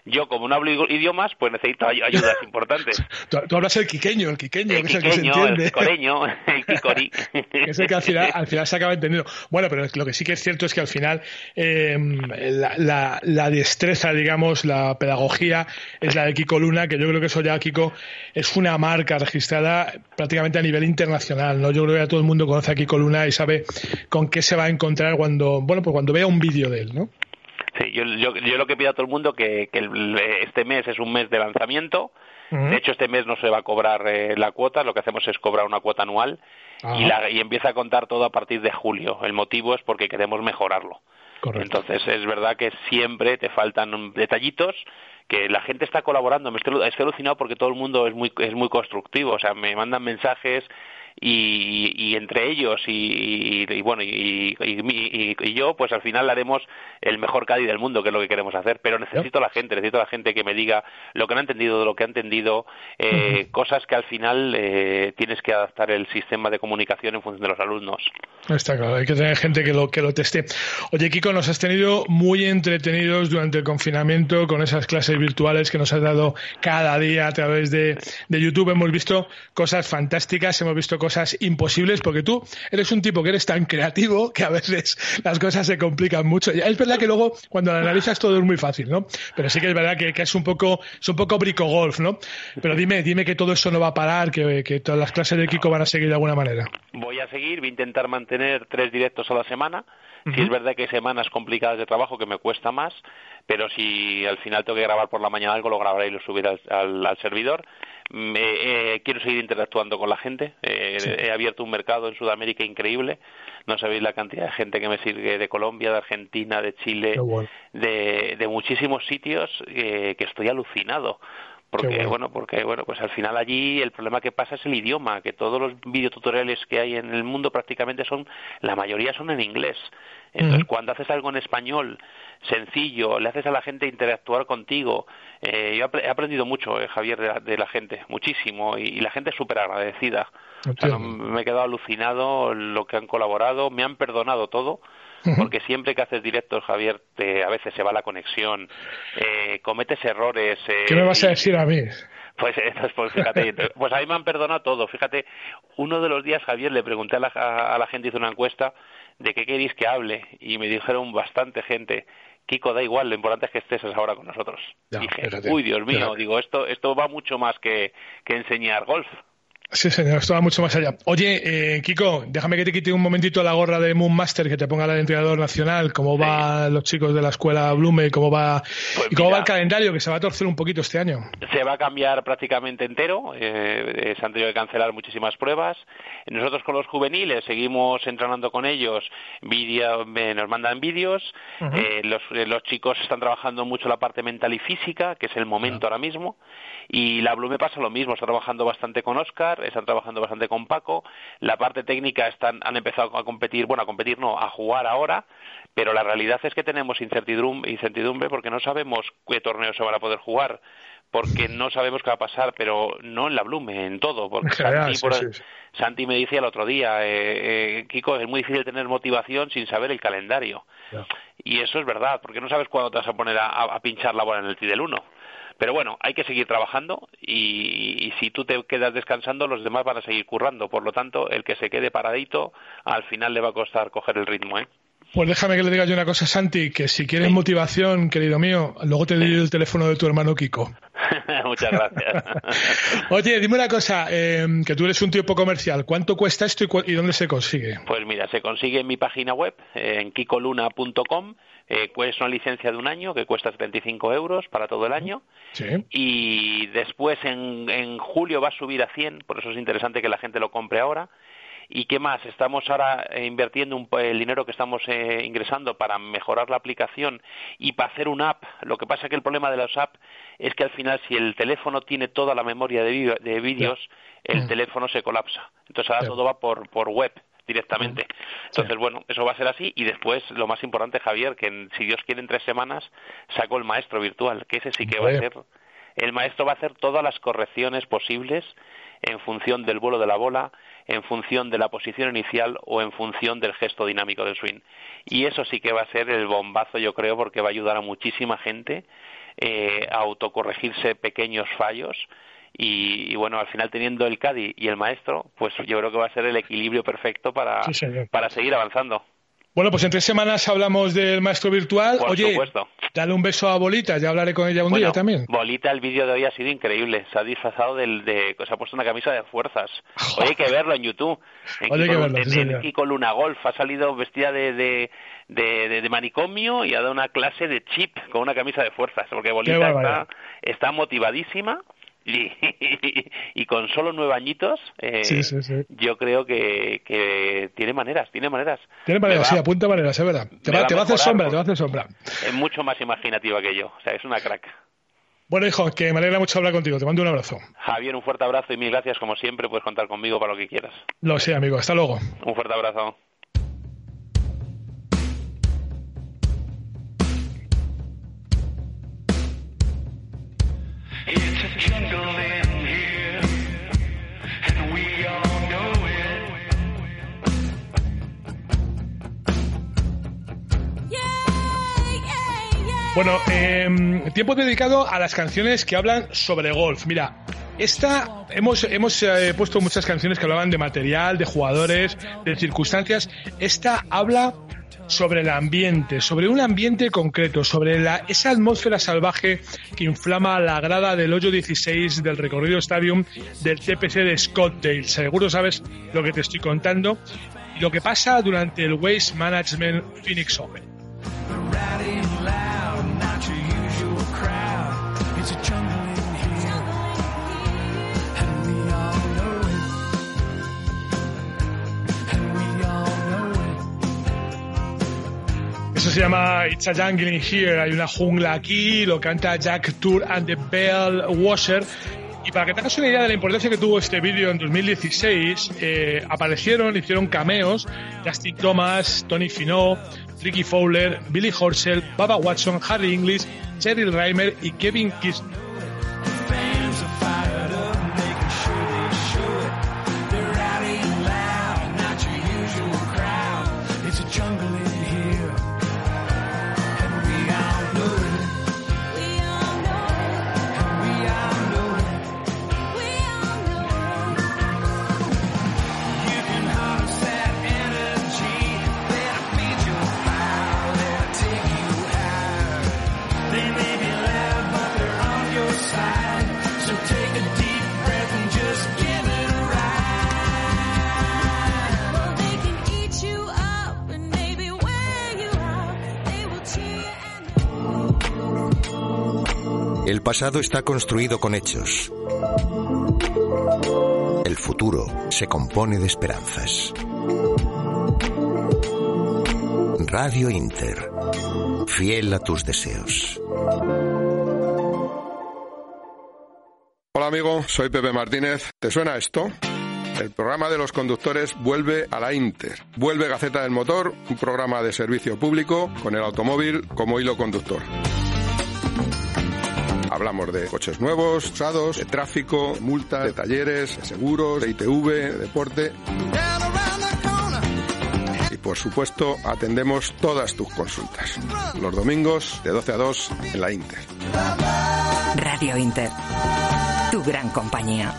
Yo, como no hablo idiomas, pues necesito ayudas importantes. Tú hablas el quiqueño, que es el que se entiende. El coreño, el kicorí. Es el que al final se acaba entendiendo. Bueno, pero lo que sí que es cierto es que al final la destreza, digamos, la pedagogía es la de Kiko Luna, que yo creo que eso ya, Kiko, es una marca registrada prácticamente a nivel internacional, ¿no? Yo creo que ya todo el mundo conoce a Kiko Luna y sabe con qué se va a encontrar cuando vea un vídeo de él, ¿no? Sí, yo lo que pido a todo el mundo que este mes es un mes de lanzamiento. De hecho, este mes no se va a cobrar la cuota, lo que hacemos es cobrar una cuota anual y empieza a contar todo a partir de julio. El motivo es porque queremos mejorarlo. Correcto. Entonces, es verdad que siempre te faltan detallitos, que la gente está colaborando. Estoy alucinado porque todo el mundo es muy constructivo, o sea, me mandan mensajes y entre ellos y yo, pues al final haremos el mejor Cádiz del mundo, que es lo que queremos hacer, pero necesito la gente que me diga lo que no ha entendido, lo que ha entendido, cosas que al final tienes que adaptar el sistema de comunicación en función de los alumnos. Está claro, hay que tener gente que lo teste. Oye, Kiko, nos has tenido muy entretenidos durante el confinamiento con esas clases virtuales que nos has dado cada día a través de YouTube. Hemos visto cosas fantásticas, hemos visto cosas imposibles, porque tú eres un tipo que eres tan creativo que a veces las cosas se complican mucho. Es verdad que luego cuando lo analizas todo es muy fácil, ¿no? Pero sí que es verdad que es un poco bricogolf, ¿no? Pero dime que todo eso no va a parar, que todas las clases de Kiko van a seguir de alguna manera. Voy a seguir, voy a intentar mantener 3 directos a la semana. Sí, es verdad que hay semanas complicadas de trabajo que me cuesta más, pero si al final tengo que grabar por la mañana algo, lo grabaré y lo subiré al servidor. Quiero seguir interactuando con la gente. He abierto un mercado en Sudamérica increíble. No sabéis la cantidad de gente que me sigue de Colombia, de Argentina, de Chile, de muchísimos sitios que estoy alucinado. Porque al final allí el problema que pasa es el idioma, que todos los videotutoriales que hay en el mundo prácticamente la mayoría son en inglés. Entonces, cuando haces algo en español sencillo, le haces a la gente interactuar contigo. Yo he aprendido mucho, Javier, de la gente, muchísimo, y la gente es súper agradecida. O sea, me he quedado alucinado lo que han colaborado, me han perdonado todo. Porque siempre que haces directos, Javier, a veces se va la conexión, cometes errores. ¿Qué me vas a decir a mí? Pues fíjate, pues a mí me han perdonado todo. Fíjate, uno de los días, Javier, le pregunté a la gente, hice una encuesta de qué queréis que hable, y me dijeron bastante gente: Kiko, da igual, lo importante es que estés ahora con nosotros. Ya, dije, espérate, Dios mío, digo, esto va mucho más que enseñar golf. Sí, señor, esto va mucho más allá. Oye, Kiko, déjame que te quite un momentito la gorra de Moon Master, que te ponga la de entrenador nacional, cómo van los chicos de la escuela Blume, cómo va, pues, y cómo va el calendario, que se va a torcer un poquito este año. Se va a cambiar prácticamente entero, se han tenido que cancelar muchísimas pruebas. Nosotros con los juveniles seguimos entrenando con ellos, nos mandan vídeos, uh-huh. Los chicos están trabajando mucho la parte mental y física, que es el momento uh-huh. ahora mismo, y la Blume pasa lo mismo, está trabajando bastante con Oscar, están trabajando bastante con Paco, la parte técnica han empezado a competir, bueno, a competir no, a jugar ahora, pero la realidad es que tenemos incertidumbre porque no sabemos qué torneos se van a poder jugar, porque no sabemos qué va a pasar, pero no en la Blume, en todo, porque Santi me decía el otro día, Kiko, es muy difícil tener motivación sin saber el calendario, y eso es verdad, porque no sabes cuándo te vas a poner a pinchar la bola en el tee del 1. Pero bueno, hay que seguir trabajando y si tú te quedas descansando, los demás van a seguir currando. Por lo tanto, el que se quede paradito, al final le va a costar coger el ritmo, ¿eh? Pues déjame que le diga yo una cosa, Santi, que si quieres motivación, querido mío, luego te doy el teléfono de tu hermano Kiko. Muchas gracias. Oye, dime una cosa, que tú eres un tipo comercial, ¿cuánto cuesta esto y dónde se consigue? Pues mira, se consigue en mi página web, en kikoluna.com. Es una licencia de un año que cuesta 75 euros para todo el año, sí. Y después en julio va a subir a 100, por eso es interesante que la gente lo compre ahora. ¿Y qué más? Estamos ahora invirtiendo el dinero que estamos ingresando para mejorar la aplicación y para hacer un app. Lo que pasa es que el problema de las apps es que al final, si el teléfono tiene toda la memoria de vídeos, el teléfono se colapsa. Entonces ahora todo va por web directamente. Entonces, bueno, eso va a ser así. Y después, lo más importante, Javier, que si Dios quiere, en 3 semanas saco el maestro virtual, que ese sí que va a ser. El maestro va a hacer todas las correcciones posibles en función del vuelo de la bola, en función de la posición inicial o en función del gesto dinámico del swing. Y eso sí que va a ser el bombazo, yo creo, porque va a ayudar a muchísima gente a autocorregirse pequeños fallos. Y bueno, al final, teniendo el Caddy y el maestro, pues yo creo que va a ser el equilibrio perfecto para seguir avanzando. Bueno, pues en 3 semanas hablamos del maestro virtual. Por supuesto. Dale un beso a Bolita, ya hablaré con ella un día también. Bolita, el vídeo de hoy ha sido increíble. Se ha disfrazado se ha puesto una camisa de fuerzas. Oye, hay que verlo en YouTube. En Kiko Luna Golf ha salido vestida de manicomio y ha dado una clase de chip con una camisa de fuerzas. Porque Bolita está motivadísima. Y con solo 9 añitos, yo creo que tiene maneras. Sí, apunta maneras, es verdad. Te va a hacer sombra. Es mucho más imaginativa que yo, o sea, es una crack. Bueno, hijo, que me alegra mucho hablar contigo, te mando un abrazo. Javier, un fuerte abrazo y mil gracias, como siempre, puedes contar conmigo para lo que quieras. Lo sé, amigo, hasta luego. Un fuerte abrazo. Bueno, tiempo dedicado a las canciones que hablan sobre golf. Mira, esta hemos puesto muchas canciones que hablaban de material, de jugadores, de circunstancias. Esta habla sobre el ambiente, sobre un ambiente concreto, sobre esa atmósfera salvaje que inflama la grada del hoyo 16 del recorrido Stadium del TPC de Scottsdale. Seguro sabes lo que te estoy contando y lo que pasa durante el Waste Management Phoenix Open. Eso se llama It's a Jungle in Here, hay una jungla aquí, lo canta Jack Tour and the Bell Washer. Y para que te hagas una idea de la importancia que tuvo este vídeo en 2016, hicieron cameos Justin Thomas, Tony Finau, Ricky Fowler, Billy Horschel, Bubba Watson, Harry English, Cheryl Reimer y Kevin Kisner. El pasado está construido con hechos. El futuro se compone de esperanzas. Radio Inter. Fiel a tus deseos. Hola amigo, soy Pepe Martínez. ¿Te suena esto? El programa de los conductores vuelve a la Inter. Vuelve Gaceta del Motor, un programa de servicio público con el automóvil como hilo conductor. Hablamos de coches nuevos, usados, de tráfico, de multas, de talleres, de seguros, de ITV, de deporte. Y por supuesto, atendemos todas tus consultas. Los domingos de 12 a 2 en la Inter. Radio Inter, tu gran compañía.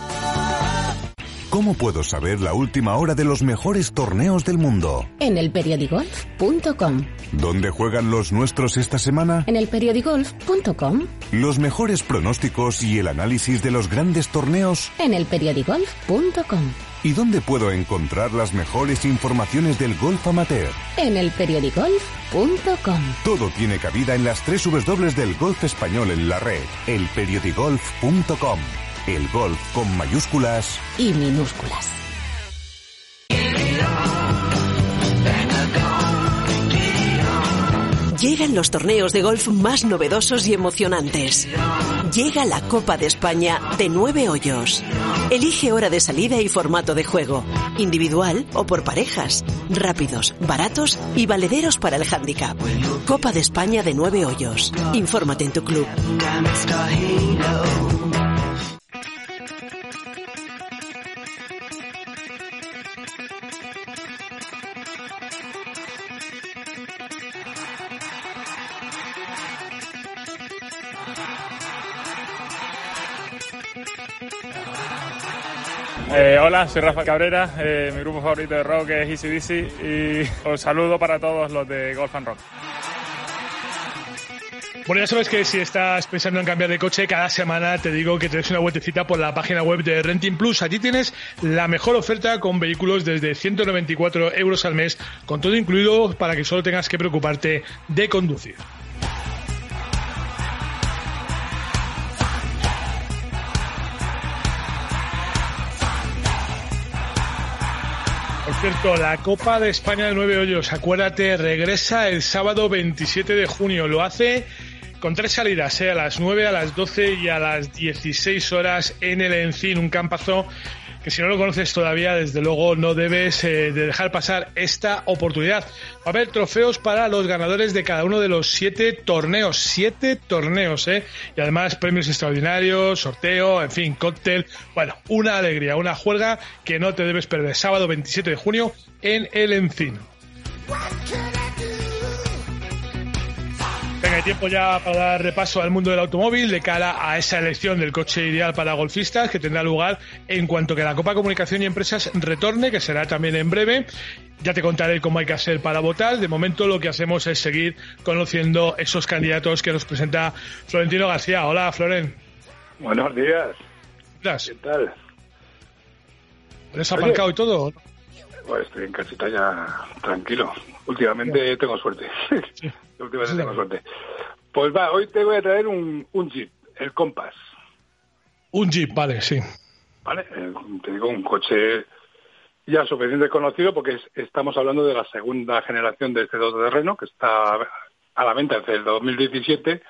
¿Cómo puedo saber la última hora de los mejores torneos del mundo? En elperiodigolf.com. ¿Dónde juegan los nuestros esta semana? En elperiodigolf.com. Los mejores pronósticos y el análisis de los grandes torneos. En elperiodigolf.com. ¿Y dónde puedo encontrar las mejores informaciones del golf amateur? En elperiodigolf.com. Todo tiene cabida en las 3 W del golf español en la red. Elperiodigolf.com. El golf con mayúsculas y minúsculas. Llegan los torneos de golf más novedosos y emocionantes. Llega la Copa de España de 9 hoyos. Elige hora de salida y formato de juego, individual o por parejas, rápidos, baratos y valederos para el hándicap. Copa de España de 9 hoyos. Infórmate en tu club. Hola, soy Rafa Cabrera, mi grupo favorito de rock es AC/DC y os saludo para todos los de Golf and Rock. Bueno, ya sabes que si estás pensando en cambiar de coche, cada semana te digo que te des una vueltecita por la página web de Renting Plus. Allí tienes la mejor oferta con vehículos desde 194 euros al mes, con todo incluido para que solo tengas que preocuparte de conducir. Cierto, la Copa de España de 9 hoyos, acuérdate, regresa el sábado 27 de junio. Lo hace con 3 salidas, a las 9, a las 12 y a las 16 horas en el Encín. Un campazo que si no lo conoces todavía, desde luego no debes de dejar pasar esta oportunidad. Va a haber trofeos para los ganadores de cada uno de los 7 torneos. 7 torneos, Y además premios extraordinarios, sorteo, en fin, cóctel. Bueno, una alegría, una juerga que no te debes perder. Sábado 27 de junio en el Encino. Venga, hay tiempo ya para dar repaso al mundo del automóvil de cara a esa elección del coche ideal para golfistas que tendrá lugar en cuanto que la Copa Comunicación y Empresas retorne, que será también en breve. Ya te contaré cómo hay que hacer para votar. De momento lo que hacemos es seguir conociendo esos candidatos que nos presenta Florentino García. Hola, Floren. Buenos días. ¿Qué tal? ¿Eres aparcado y todo? Pues estoy en casita ya tranquilo. Últimamente tengo suerte. Sí. Últimamente tengo suerte. Pues va, hoy te voy a traer un Jeep, el Compass. Un Jeep, vale, sí. Vale, te digo, un coche ya suficiente conocido porque estamos hablando de la segunda generación de este 2 de Reno, que está a la venta desde el 2017,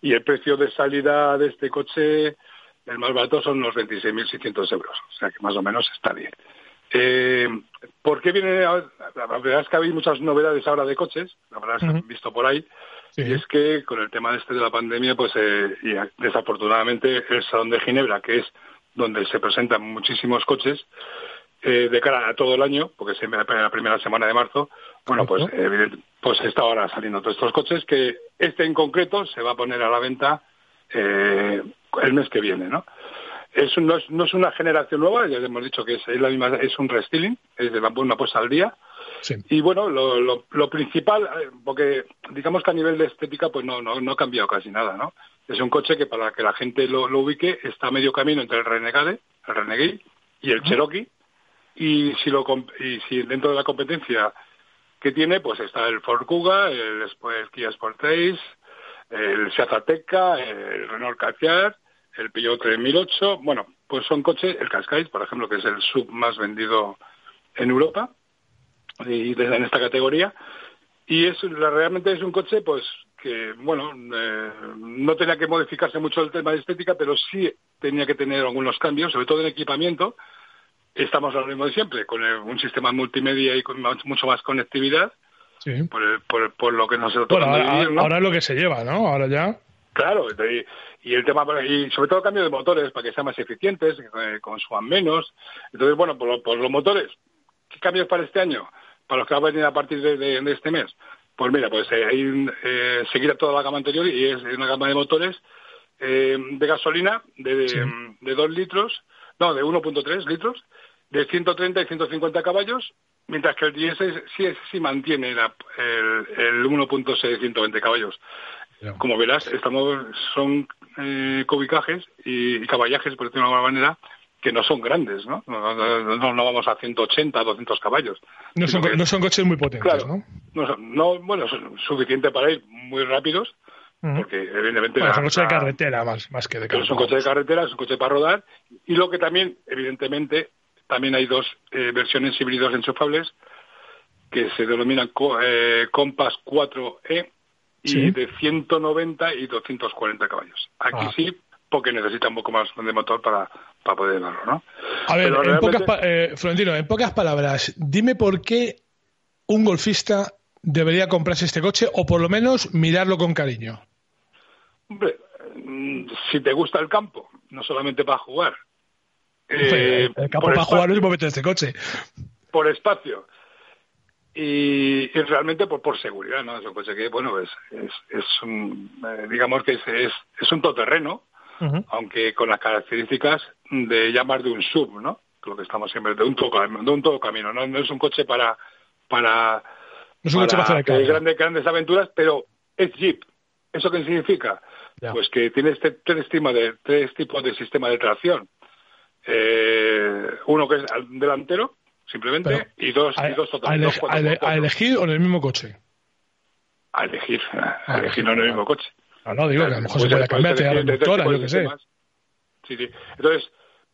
y el precio de salida de este coche, el más barato, son los 26.600 euros. O sea que más o menos está bien. ¿Por qué viene? La verdad es que habéis muchas novedades ahora de coches, la verdad es que han visto por ahí, sí. Y es que con el tema de la pandemia, pues y desafortunadamente el Salón de Ginebra, que es donde se presentan muchísimos coches de cara a todo el año, porque siempre la primera semana de marzo, bueno, pues está ahora saliendo todos estos coches, que este en concreto se va a poner a la venta el mes que viene, ¿no? No es una generación nueva, ya hemos dicho que es la misma, es un restyling, es de una puesta al día. Sí. Y bueno, lo principal, porque digamos que a nivel de estética pues no ha cambiado casi nada, ¿no? Es un coche que, para que la gente lo ubique, está a medio camino entre el Renegade y el Cherokee. Y si dentro de la competencia que tiene, pues está el Ford Kuga, el Kia Sportage, el Seat Ateca, el Renault Kadjar, el Peugeot 3008, bueno, pues son coches, el Qashqai, por ejemplo, que es el SUV más vendido en Europa, y en esta categoría, y es realmente es un coche pues que, bueno, no tenía que modificarse mucho el tema de estética, pero sí tenía que tener algunos cambios, sobre todo en equipamiento. Estamos a lo mismo de siempre, con un sistema multimedia y con mucho más conectividad, sí. Por lo que nos está tocando vivir, ¿no? Ahora es lo que se lleva, ¿no? Ahora ya... Claro, y el tema, y sobre todo cambio de motores para que sean más eficientes, que consuman menos. Entonces, bueno, por los motores, ¿qué cambios para este año? Para los que van a venir a partir de este mes. Pues mira, pues ahí seguirá toda la gama anterior y es una gama de motores de gasolina sí. de 2 litros, no, de 1.3 litros, de 130 y 150 caballos, mientras que el diésel sí mantiene el 1.6 y 120 caballos. Como verás, son cubicajes y caballajes, por decirlo de alguna manera, que no son grandes, ¿no? No vamos a 180, 200 caballos. No son coches muy potentes, claro, ¿no? Bueno, son suficiente para ir muy rápidos, porque evidentemente... Bueno, son coches de carretera más que de carretera. Son coches de carretera, es un coche para rodar, y lo que también, evidentemente, también hay dos versiones híbridas enchufables que se denominan Compass 4E, y de 190 y 240 caballos. Aquí sí, porque necesita un poco más de motor para poder darlo, ¿no? A ver, realmente... Florentino, en pocas palabras, dime por qué un golfista debería comprarse este coche o por lo menos mirarlo con cariño. Hombre, si te gusta el campo, no solamente para jugar. El campo para jugar no es momento de este coche. Por espacio. Y realmente por seguridad, ¿no? Es un coche que, bueno, es un todoterreno, aunque con las características de ya más de un SUV, ¿no? Lo que estamos siempre, de un todo camino, ¿no? No es un coche para grandes aventuras, pero es Jeep. ¿Eso qué significa? Ya. Pues que tiene tres tipos de sistema de tracción. Uno que es delantero, simplemente, pero, y dos totalmente. ¿A elegir o en el mismo coche? A elegir no en el mismo coche. No, digo, que a lo mejor se puede cambiarte a la conductora, yo qué sé. Sí. Entonces,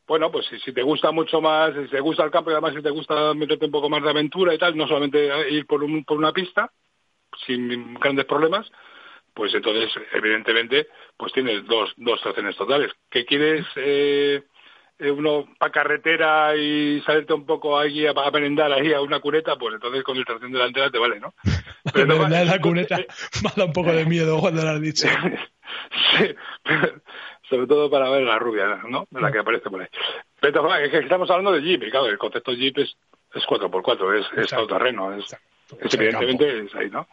bueno, pues si te gusta mucho más, si te gusta el campo y además si te gusta meterte un poco más de aventura y tal, no solamente ir por una pista, sin grandes problemas, pues entonces, evidentemente, pues tienes dos tracciones totales. ¿Qué quieres...? Uno para carretera y salirte un poco ahí a merendar ahí a una cuneta, pues entonces con el tracción delantera te vale, ¿no? Pero no merendar en la cuneta me da un poco de miedo cuando lo has dicho. Sí, sobre todo para ver la rubia, ¿no? La que aparece por ahí. Pero es que estamos hablando de Jeep, y claro, el concepto Jeep es 4x4, es todoterreno, es evidentemente es ahí, ¿no?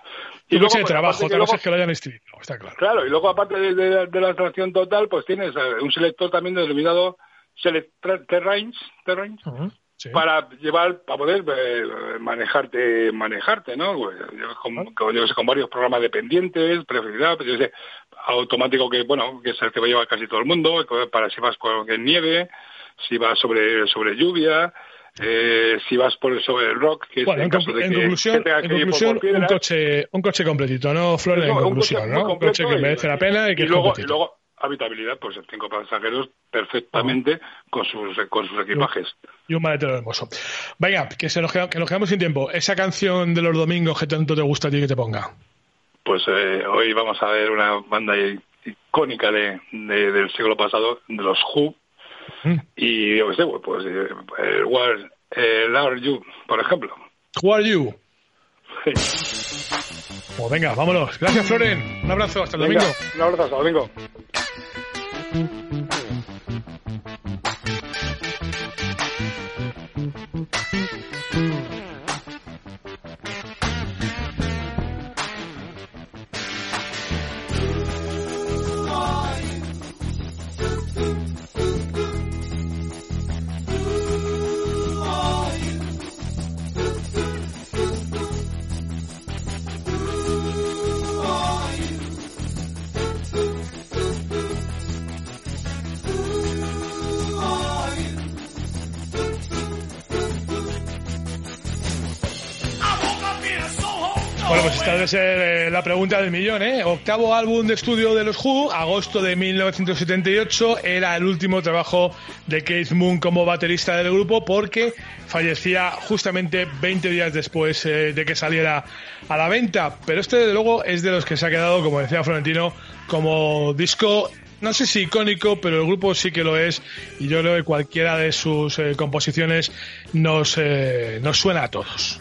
Y luego, coche de trabajo, otra cosa es que lo hayan escrito, está claro. Claro, y luego aparte de la tracción total, pues tienes un selector también denominado Terrains para llevar, para poder manejarte, ¿no? Con varios programas dependientes, prioridad, automático que, bueno, que es el que va a llevar casi todo el mundo, para si vas en nieve, si vas sobre lluvia, si vas sobre el rock, que bueno, es el caso de que en un coche completito, ¿no, Flor? En conclusión, ¿no? Un coche que merece la pena y que luego habitabilidad, pues 5 pasajeros perfectamente con sus equipajes. Y un maletero hermoso. Venga, que nos quedamos sin tiempo. Esa canción de los domingos que tanto te gusta a ti que te ponga. Pues hoy vamos a ver una banda icónica del siglo pasado, de los Who. Y yo qué sé, pues Who Are You, por ejemplo. Who Are You. Sí. Pues venga, vámonos. Gracias, Floren. Un abrazo, hasta el domingo. Un abrazo, hasta el domingo. Bueno, pues esta debe ser la pregunta del millón, ¿eh? Octavo álbum de estudio de los Who, agosto de 1978, era el último trabajo de Keith Moon como baterista del grupo porque fallecía justamente 20 días después de que saliera a la venta. Pero este, desde luego, es de los que se ha quedado, como decía Florentino, como disco, no sé si icónico, pero el grupo sí que lo es, y yo creo que cualquiera de sus composiciones nos suena a todos.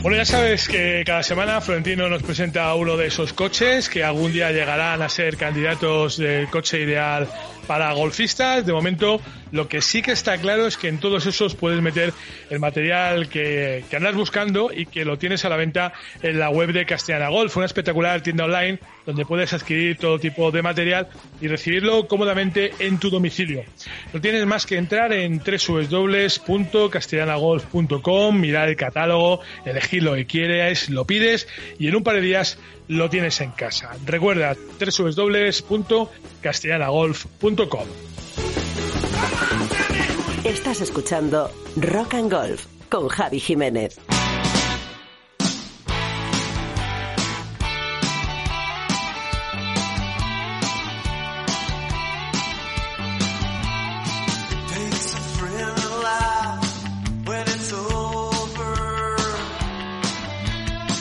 Bueno, ya sabes que cada semana Florentino nos presenta uno de esos coches que algún día llegarán a ser candidatos del coche ideal para golfistas. De momento, lo que sí que está claro es que en todos esos puedes meter el material que andas buscando y que lo tienes a la venta en la web de Castellana Golf, una espectacular tienda online donde puedes adquirir todo tipo de material y recibirlo cómodamente en tu domicilio. No tienes más que entrar en www.castellanagolf.com, mirar el catálogo, elegir lo que quieres, lo pides y en un par de días lo tienes en casa. Recuerda, www.castellanagolf.com. Estás escuchando Rock and Golf con Javi Jiménez.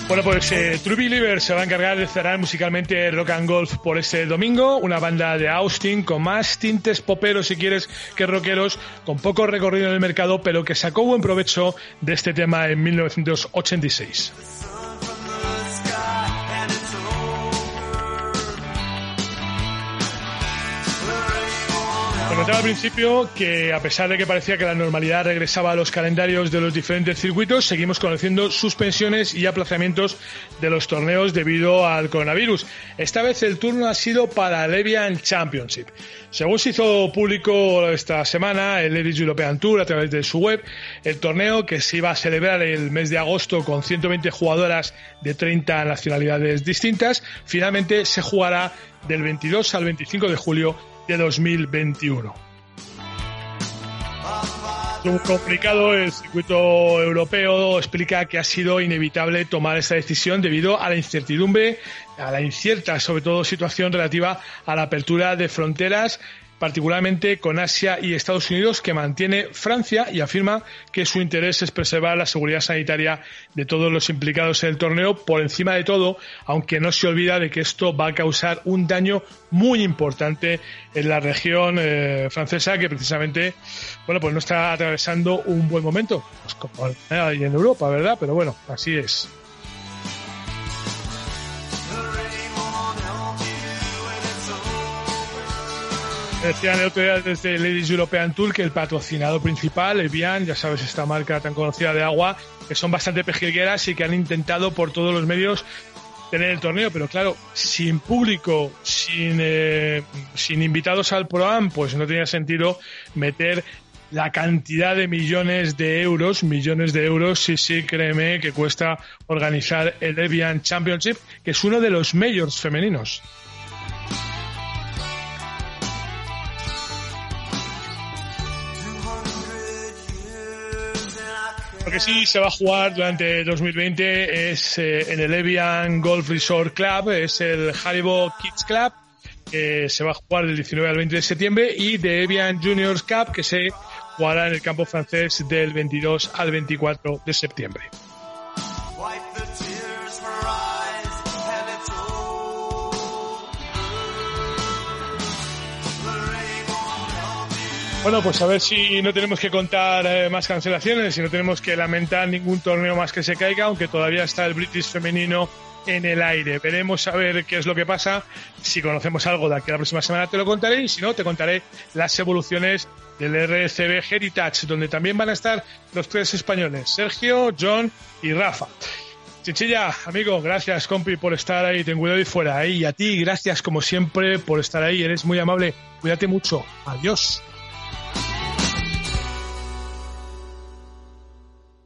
Bueno, pues True Believer se va a encargar de cerrar musicalmente Rock and Golf por este domingo, una banda de Austin con más tintes poperos, si quieres, que rockeros, con poco recorrido en el mercado, pero que sacó buen provecho de este tema en 1986. Comentaba al principio que, a pesar de que parecía que la normalidad regresaba a los calendarios de los diferentes circuitos, seguimos conociendo suspensiones y aplazamientos de los torneos debido al coronavirus. Esta vez el turno ha sido para el Evian Championship. Según se hizo público esta semana el Ladies European Tour a través de su web, el torneo, que se iba a celebrar el mes de agosto con 120 jugadoras de 30 nacionalidades distintas, finalmente se jugará del 22 al 25 de julio de 2021. Un complicado, el circuito europeo explica que ha sido inevitable tomar esta decisión debido a la incertidumbre, a la incierta, sobre todo, situación relativa a la apertura de fronteras, particularmente con Asia y Estados Unidos, que mantiene Francia, y afirma que su interés es preservar la seguridad sanitaria de todos los implicados en el torneo por encima de todo, aunque no se olvida de que esto va a causar un daño muy importante en la región francesa, que precisamente, bueno, pues no está atravesando un buen momento, pues como ahí en Europa, ¿verdad? Pero bueno, así es. Decían el otro día desde el Ladies European Tour que el patrocinador principal, Evian, ya sabes, esta marca tan conocida de agua, que son bastante pejigueras y que han intentado por todos los medios tener el torneo, pero claro, sin público, sin invitados al Pro-Am, pues no tenía sentido meter la cantidad de millones de euros, sí, créeme, que cuesta organizar el Evian Championship, que es uno de los majors femeninos. Lo que sí se va a jugar durante 2020 es en el Evian Golf Resort Club, es el Haribo Kids Club, que se va a jugar del 19 al 20 de septiembre, y de Evian Juniors Cup, que se jugará en el campo francés del 22 al 24 de septiembre. Bueno, pues a ver si no tenemos que contar más cancelaciones, si no tenemos que lamentar ningún torneo más que se caiga, aunque todavía está el British femenino en el aire. Veremos a ver qué es lo que pasa. Si conocemos algo de aquí a la próxima semana te lo contaré, y si no, te contaré las evoluciones del RCB Heritage, donde también van a estar los tres españoles, Sergio, Jon y Rafa. Chinchilla, amigo, gracias, compi, por estar ahí. Ten cuidado y fuera. Y a ti, gracias como siempre por estar ahí. Eres muy amable. Cuídate mucho. Adiós.